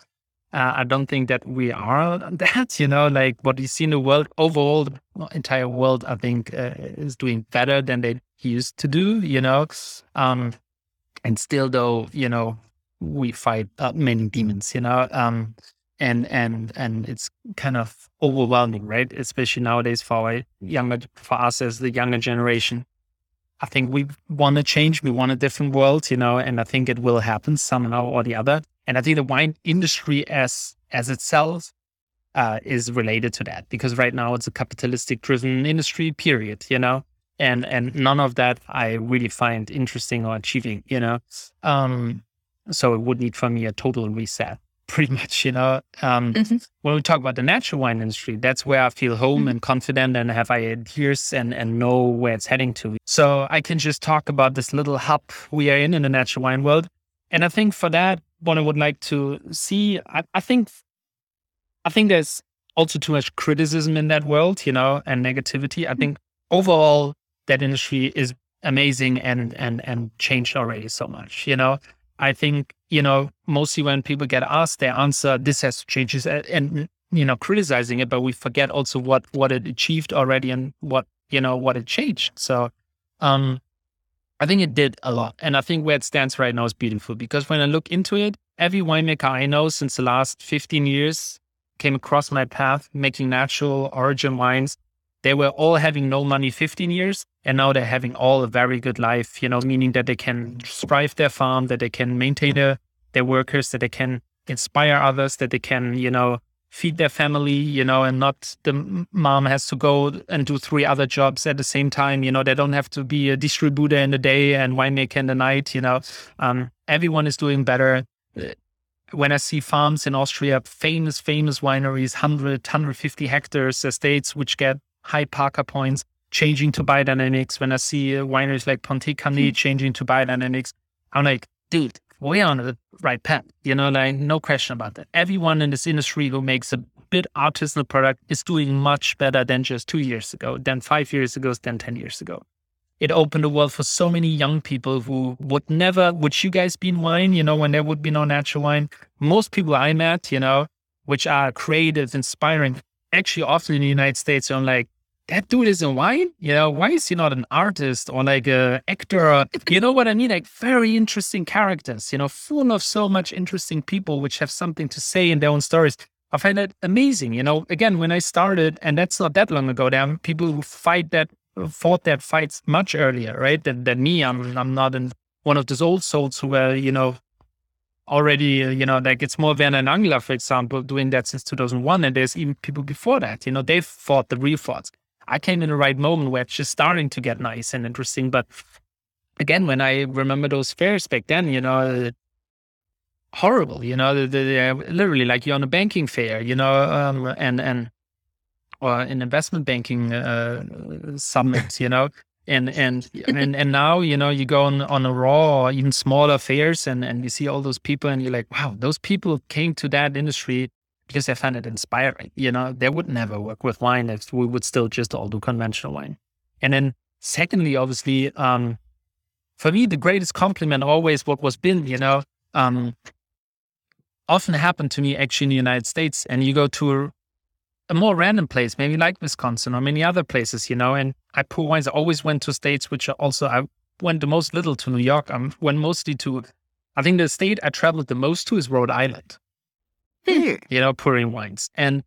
Uh, I don't think that we are that, you know, like what you see in the world overall, the entire world, I think uh, is doing better than they used to do, you know. Um, and still though, you know, we fight uh, many demons, you know, um, and, and, and it's kind of overwhelming, right? Especially nowadays for our younger, for us as the younger generation. I think we want to change. We want a different world, you know, and I think it will happen somehow or the other. And I think the wine industry as, as itself uh, is related to that, because right now it's a capitalistic driven industry, period, you know. And and none of that I really find interesting or achieving, you know. Um, so it would need for me a total reset, pretty much, you know. Um, mm-hmm. When we talk about the natural wine industry, that's where I feel home mm-hmm. and confident and have ideas and, and know where it's heading to. So I can just talk about this little hub we are in in the natural wine world. And I think for that, what I would like to see, I, I think, I think there's also too much criticism in that world, you know, and negativity. I think mm-hmm. overall, that industry is amazing and, and, and changed already so much, you know. I think, you know, mostly when people get asked, they answer, this has to change, and, and, you know, criticizing it, but we forget also what, what it achieved already and what, you know, what it changed. So um, I think it did a lot. And I think where it stands right now is beautiful, because when I look into it, every winemaker I know since the last fifteen years came across my path making natural origin wines. They were all having no money fifteen years, and now they're having all a very good life, you know, meaning that they can strive their farm, that they can maintain their, their workers, that they can inspire others, that they can, you know, feed their family, you know, and not the mom has to go and do three other jobs at the same time. You know, they don't have to be a distributor in the day and winemaker in the night, you know. Um, everyone is doing better. When I see farms in Austria, famous, famous wineries, one hundred, one hundred fifty hectares, estates, which get high Parker points, changing to biodynamics. When I see uh, wineries like Pontet Canet mm. changing to biodynamics, I'm like, dude, we're on the right path. You know, like, no question about that. Everyone in this industry who makes a bit artisanal product is doing much better than just two years ago, than five years ago, than ten years ago. It opened the world for so many young people who would never, would you guys be in wine, you know, when there would be no natural wine. Most people I met, you know, which are creative, inspiring, actually often in the United States, I'm like, that dude is in wine? You know, why is he not an artist or like a actor? Or, you know what I mean? Like very interesting characters, you know, full of so much interesting people which have something to say in their own stories. I find that amazing. You know, again, when I started, and that's not that long ago, there are people who fight that, fought that fights much earlier, right? Than, than me. I'm, I'm not in one of those old souls who were, you know, already, uh, you know, like it's more Werner and Angela, for example, doing that since two thousand one. And there's even people before that, you know, they fought the real fights. I came in the right moment where it's just starting to get nice and interesting. But again, when I remember those fairs back then, you know, horrible, you know, they're literally like you're on a banking fair, you know, um, and, and, or an investment banking uh, summit, you know, and, and, and, and now, you know, you go on, on a raw or even smaller fairs and, and you see all those people and you're like, wow, those people came to that industry because I found it inspiring, you know. They would never work with wine if we would still just all do conventional wine. And then secondly, obviously, um, for me, the greatest compliment always what was been, you know, um, often happened to me actually in the United States. And you go to a, a more random place, maybe like Wisconsin or many other places, you know. And I pour wines. I always went to states which are also, I went the most little to New York. I went mostly to, I think the state I traveled the most to is Rhode Island, you know, pouring wines. And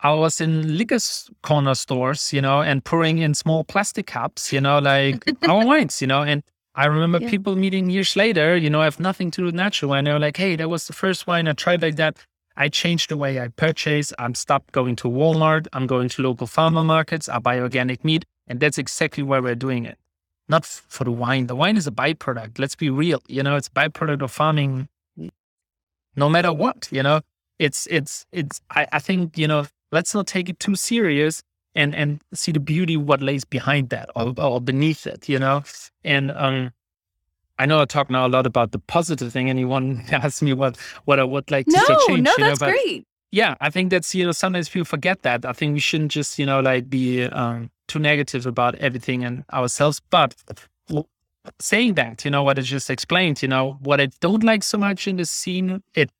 I was in liquor corner stores, you know, and pouring in small plastic cups, you know, like our wines, you know. And I remember yeah. people meeting years later, you know, I have nothing to do with natural wine. They were like, hey, that was the first wine I tried like that. I changed the way I purchase. I'm stopped going to Walmart. I'm going to local farmer markets. I buy organic meat. And that's exactly why we're doing it. Not f- for the wine. The wine is a byproduct. Let's be real. You know, it's a byproduct of farming no matter what, you know. It's, it's, it's, I, I think, you know, let's not take it too serious and, and see the beauty of what lays behind that or, or beneath it, you know. And um, I know I talk now a lot about the positive thing. Anyone asks me what, what I would like to no, say change. No, no, that's know, great. Yeah, I think that's, you know, sometimes people forget that. I think we shouldn't just, you know, like be um, too negative about everything and ourselves. But well, saying that, you know, what I just explained, you know, what I don't like so much in the scene, it,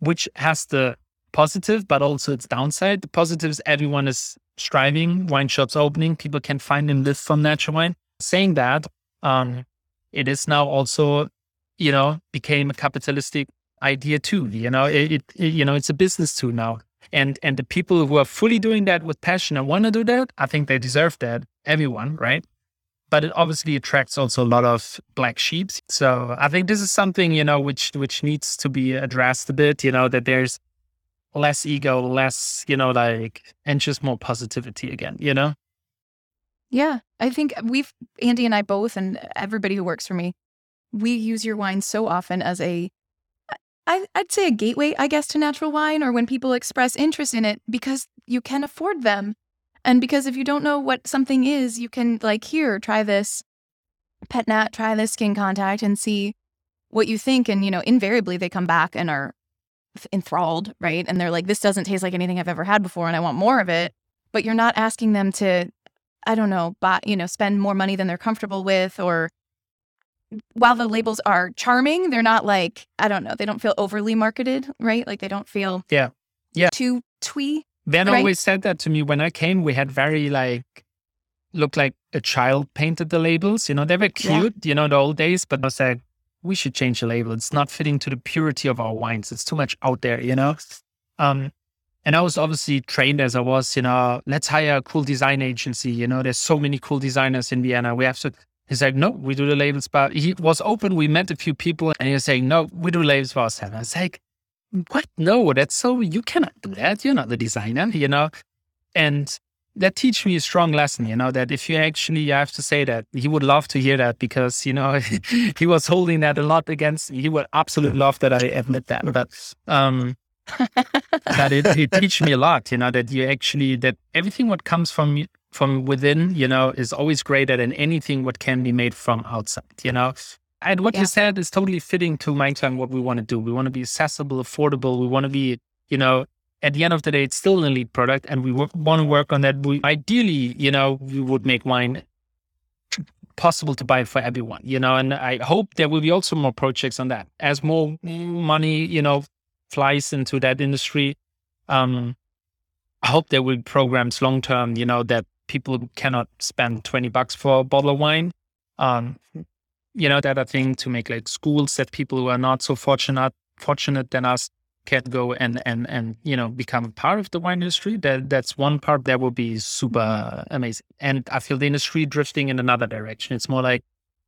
which has the positive, but also its downside. The positive is everyone is striving, wine shops opening, people can find and live from natural wine. Saying that, um, it is now also, you know, became a capitalistic idea too. You know, it, it, you know, it's a business too now. And and the people who are fully doing that with passion and want to do that, I think they deserve that. Everyone, right? But it obviously attracts also a lot of black sheep. So I think this is something, you know, which which needs to be addressed a bit, you know, that there's less ego, less, you know, like, and just more positivity again, you know? Yeah. I think we've, Andy and I both, and everybody who works for me, we use your wine so often as a, I, I'd say a gateway, I guess, to natural wine, or when people express interest in it because you can afford them. And because if you don't know what something is, you can like, here, try this pet nat, try this skin contact and see what you think. And, you know, invariably they come back and are enthralled, right? And they're like, this doesn't taste like anything I've ever had before and I want more of it. But you're not asking them to, I don't know, buy, you know, spend more money than they're comfortable with. Or while the labels are charming, they're not like, I don't know, they don't feel overly marketed, right? Like they don't feel yeah. Yeah. too twee. Werner right? always said that to me when I came. We had very like, looked like a child painted the labels. You know, they were cute, yeah. you know, the old days, but I was like, we should change the label. It's not fitting to the purity of our wines. It's too much out there, you know? Um, and I was obviously trained as I was, you know, let's hire a cool design agency. You know, there's so many cool designers in Vienna. We have to, he's like, no, we do the labels. But he was open. We met a few people and he was saying, no, we do labels for ourselves. And I was like, what? No, that's so, you cannot do that. You're not the designer, you know? And that teach me a strong lesson, you know, that if you actually, I have to say that he would love to hear that because, you know, he was holding that a lot against me. He would absolutely love that I admit that. But um, that it, it teach me a lot, you know, that you actually, that everything what comes from from within, you know, is always greater than anything what can be made from outside, you know? And what yeah. you said is totally fitting to Mein Klang, what we want to do. We want to be accessible, affordable. We want to be, you know, at the end of the day, it's still an elite product, and we w- want to work on that. We ideally, you know, we would make wine possible to buy for everyone, you know. And I hope there will be also more projects on that as more money, you know, flies into that industry. Um, I hope there will be programs long term, you know, that people cannot spend twenty bucks for a bottle of wine. Um, you know, that I think to make like schools that people who are not so fortunate, fortunate than us can go and, and, and, you know, become part of the wine industry. That That's one part that will be super amazing. And I feel the industry drifting in another direction. It's more like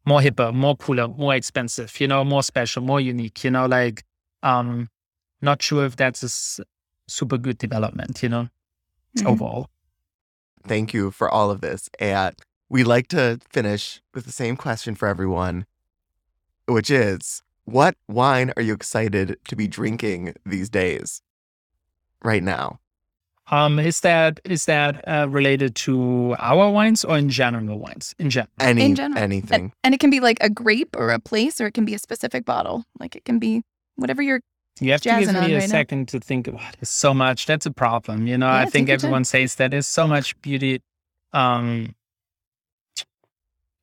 more hipper, more cooler, more expensive, you know, more special, more unique, you know, like, um, not sure if that's a s- super good development, you know, mm-hmm. overall. Thank you for all of this. And we like to finish with the same question for everyone, which is, what wine are you excited to be drinking these days, right now? Um, is that is that uh, related to our wines or in general wines? In, gen- Any, in general, anything, and, and it can be like a grape or a place, or it can be a specific bottle. Like it can be whatever you're. You have to give me a right second now. To think about. There's so much. That's a problem, you know. Yeah, I think everyone says that there's so much beauty. Um,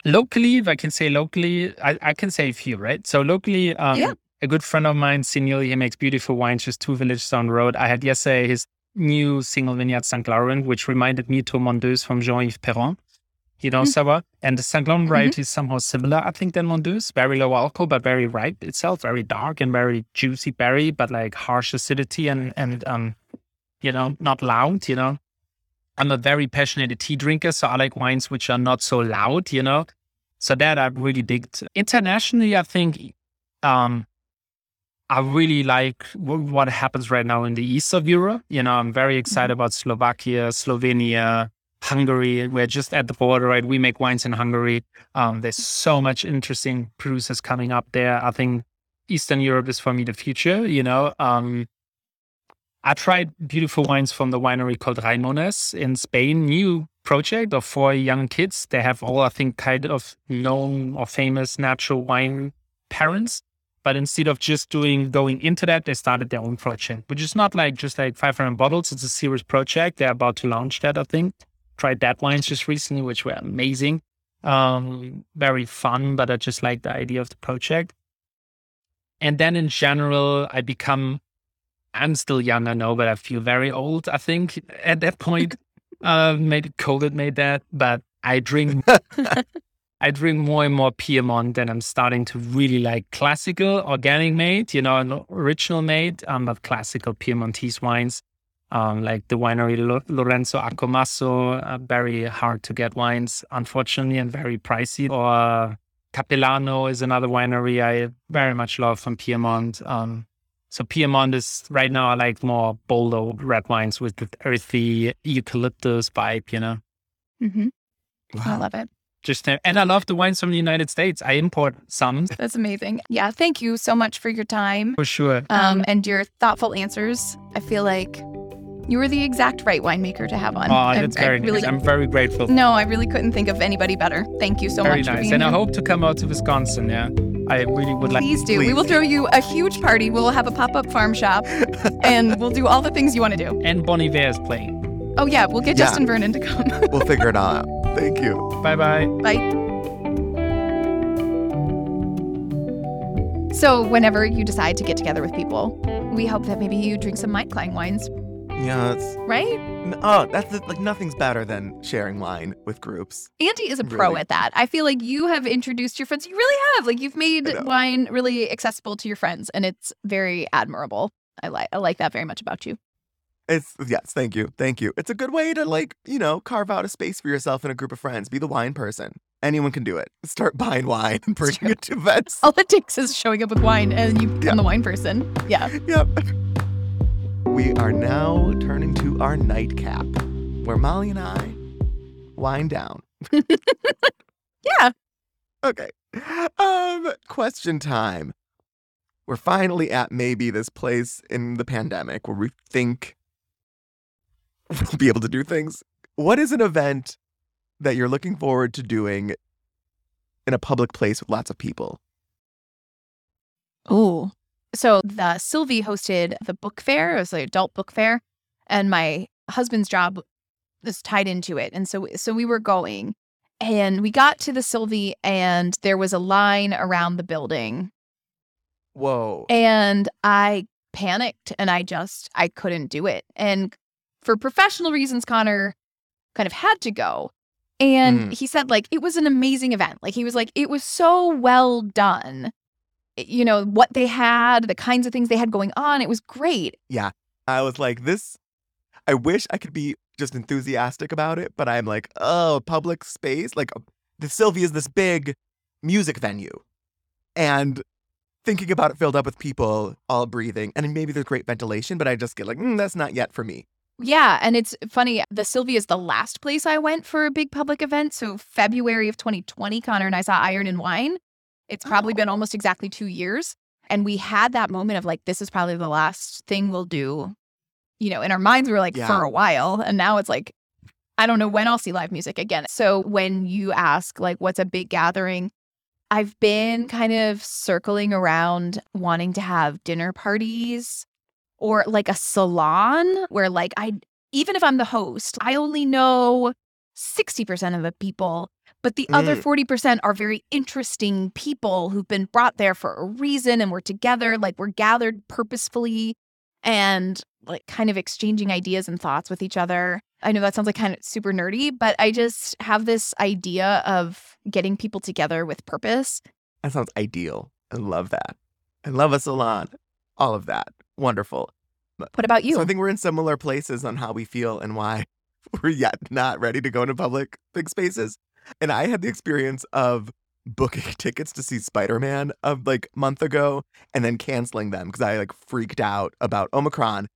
Locally, if I can say locally, I, I can say a few, right? So locally, um, yeah. a good friend of mine, Sinelli, he makes beautiful wines, just two villages down the road. I had yesterday his new single vineyard Saint Laurent, which reminded me to Mondeuse from Jean-Yves Perron. You know, mm-hmm. Sarah? And the Saint Laurent mm-hmm. variety is somehow similar, I think, than Mondeuse. Very low alcohol, but very ripe itself. Very dark and very juicy berry, but like harsh acidity and, and um, you know, not loud, you know. I'm a very passionate tea drinker, so I like wines which are not so loud, you know. So that I really digged. Internationally, I think um, I really like w- what happens right now in the east of Europe. You know, I'm very excited mm-hmm. about Slovakia, Slovenia, Hungary. We're just at the border, right? We make wines in Hungary. Um, there's so much interesting producers coming up there. I think Eastern Europe is for me the future, you know. Um, I tried beautiful wines from the winery called Raimones in Spain. New project of four young kids. They have all, I think, kind of known or famous natural wine parents. But instead of just doing going into that, they started their own project, which is not like just like five hundred bottles. It's a serious project. They're about to launch that, I think. Tried that wines just recently, which were amazing. Um, very fun, but I just like the idea of the project. And then in general, I become... I'm still young, I know, but I feel very old, I think, at that point. uh, maybe COVID made that, but I drink I drink more and more Piedmont, and I'm starting to really like classical, organic made, you know, original made, um, but classical Piemontese wines, um, like the winery Lo- Lorenzo Accomasso, uh, very hard to get wines, unfortunately, and very pricey. Or Capellano is another winery I very much love from Piedmont. Um, So Piedmont is, right now, I like more bolder red wines with the earthy eucalyptus vibe, you know? Mm-hmm. Wow. I love it. Just And I love the wines from the United States. I import some. That's amazing. Yeah, thank you so much for your time. For sure. Um, and your thoughtful answers. I feel like you were the exact right winemaker to have on. Oh, that's I, very I really, nice. I'm very grateful. No, I really couldn't think of anybody better. Thank you so very much nice. for being and here. And I hope to come out to Wisconsin, yeah? I really would like to. Please do. Please. We will throw you a huge party. We'll have a pop-up farm shop, and we'll do all the things you want to do. And Bon Iver is playing. Oh, yeah. We'll get yeah. Justin Vernon to come. We'll figure it all out. Thank you. Bye-bye. Bye. So whenever you decide to get together with people, we hope that maybe you drink some Mein Klang wines. Yeah. That's, right? Oh, that's like nothing's better than sharing wine with groups. Andy is a pro really. at that. I feel like you have introduced your friends. You really have. Like you've made wine really accessible to your friends, and it's very admirable. I like I like that very much about you. It's yes, thank you. Thank you. It's a good way to like, you know, carve out a space for yourself and a group of friends. Be the wine person. Anyone can do it. Start buying wine and bringing it to events. All it takes is showing up with wine and you become yeah. the wine person. Yeah. Yep. We are now turning to our nightcap, where Molly and I wind down. yeah. Okay. Um, question time. We're finally at maybe this place in the pandemic where we think we'll be able to do things. What is an event that you're looking forward to doing in a public place with lots of people? Ooh. So the Sylvee hosted the book fair. It was like adult book fair, and my husband's job was tied into it. And so, so we were going, and we got to the Sylvee, and there was a line around the building. Whoa! And I panicked, and I just I couldn't do it. And for professional reasons, Connor kind of had to go. And mm. he said, like, it was an amazing event. Like he was like, it was so well done. You know, what they had, the kinds of things they had going on. It was great. Yeah. I was like, this, I wish I could be just enthusiastic about it, but I'm like, oh, public space. Like, the Sylvie is this big music venue. And thinking about it filled up with people all breathing. And maybe there's great ventilation, but I just get like, mm, that's not yet for me. Yeah. And it's funny. The Sylvie is the last place I went for a big public event. So February of twenty twenty, Connor and I saw Iron and Wine. It's probably been almost exactly two years. And we had that moment of like, this is probably the last thing we'll do. You know, in our minds, we were like, yeah. for a while. And now it's like, I don't know when I'll see live music again. So when you ask, like, what's a big gathering? I've been kind of circling around wanting to have dinner parties or like a salon where like I, even if I'm the host, I only know sixty percent of the people. But the other forty percent are very interesting people who've been brought there for a reason, and we're together, like we're gathered purposefully. and like kind of exchanging ideas and thoughts with each other. I know that sounds like kind of super nerdy, but I just have this idea of getting people together with purpose. That sounds ideal. I love that. I love a salon. All of that. Wonderful. What about you? So I think we're in similar places on how we feel and why we're yet not ready to go into public big spaces. And I had the experience of booking tickets to see Spider-Man a like month ago and then canceling them because I like freaked out about Omicron.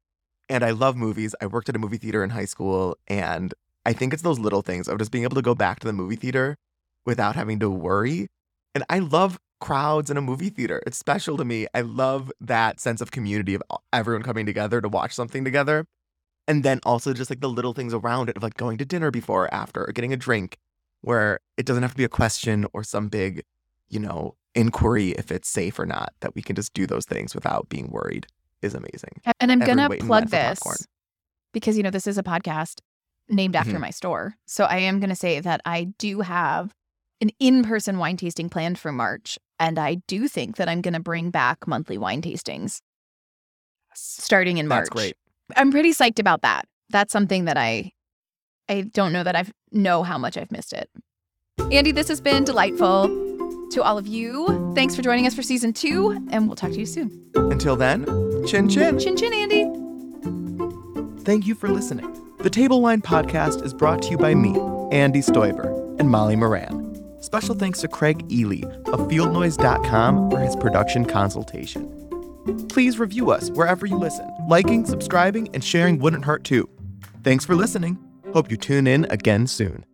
And I love movies. I worked at a movie theater in high school. And I think it's those little things of just being able to go back to the movie theater without having to worry. And I love crowds in a movie theater. It's special to me. I love that sense of community of everyone coming together to watch something together. And then also just like the little things around it of like going to dinner before or after or getting a drink, where it doesn't have to be a question or some big, you know, inquiry if it's safe or not, that we can just do those things without being worried is amazing. And I'm going to plug this because, you know, this is a podcast named after mm-hmm. my store. So I am going to say that I do have an in-person wine tasting planned for March. And I do think that I'm going to bring back monthly wine tastings starting in March. That's great. I'm pretty psyched about that. That's something that I... I don't know that I know how much I've missed it. Andy, this has been delightful. To all of you, thanks for joining us for season two, and we'll talk to you soon. Until then, chin chin. Chin chin, Andy. Thank you for listening. The Table Wine Podcast is brought to you by me, Andy Stoiver, and Molly Moran. Special thanks to Craig Ely of field noise dot com for his production consultation. Please review us wherever you listen. Liking, subscribing, and sharing wouldn't hurt too. Thanks for listening. Hope you tune in again soon.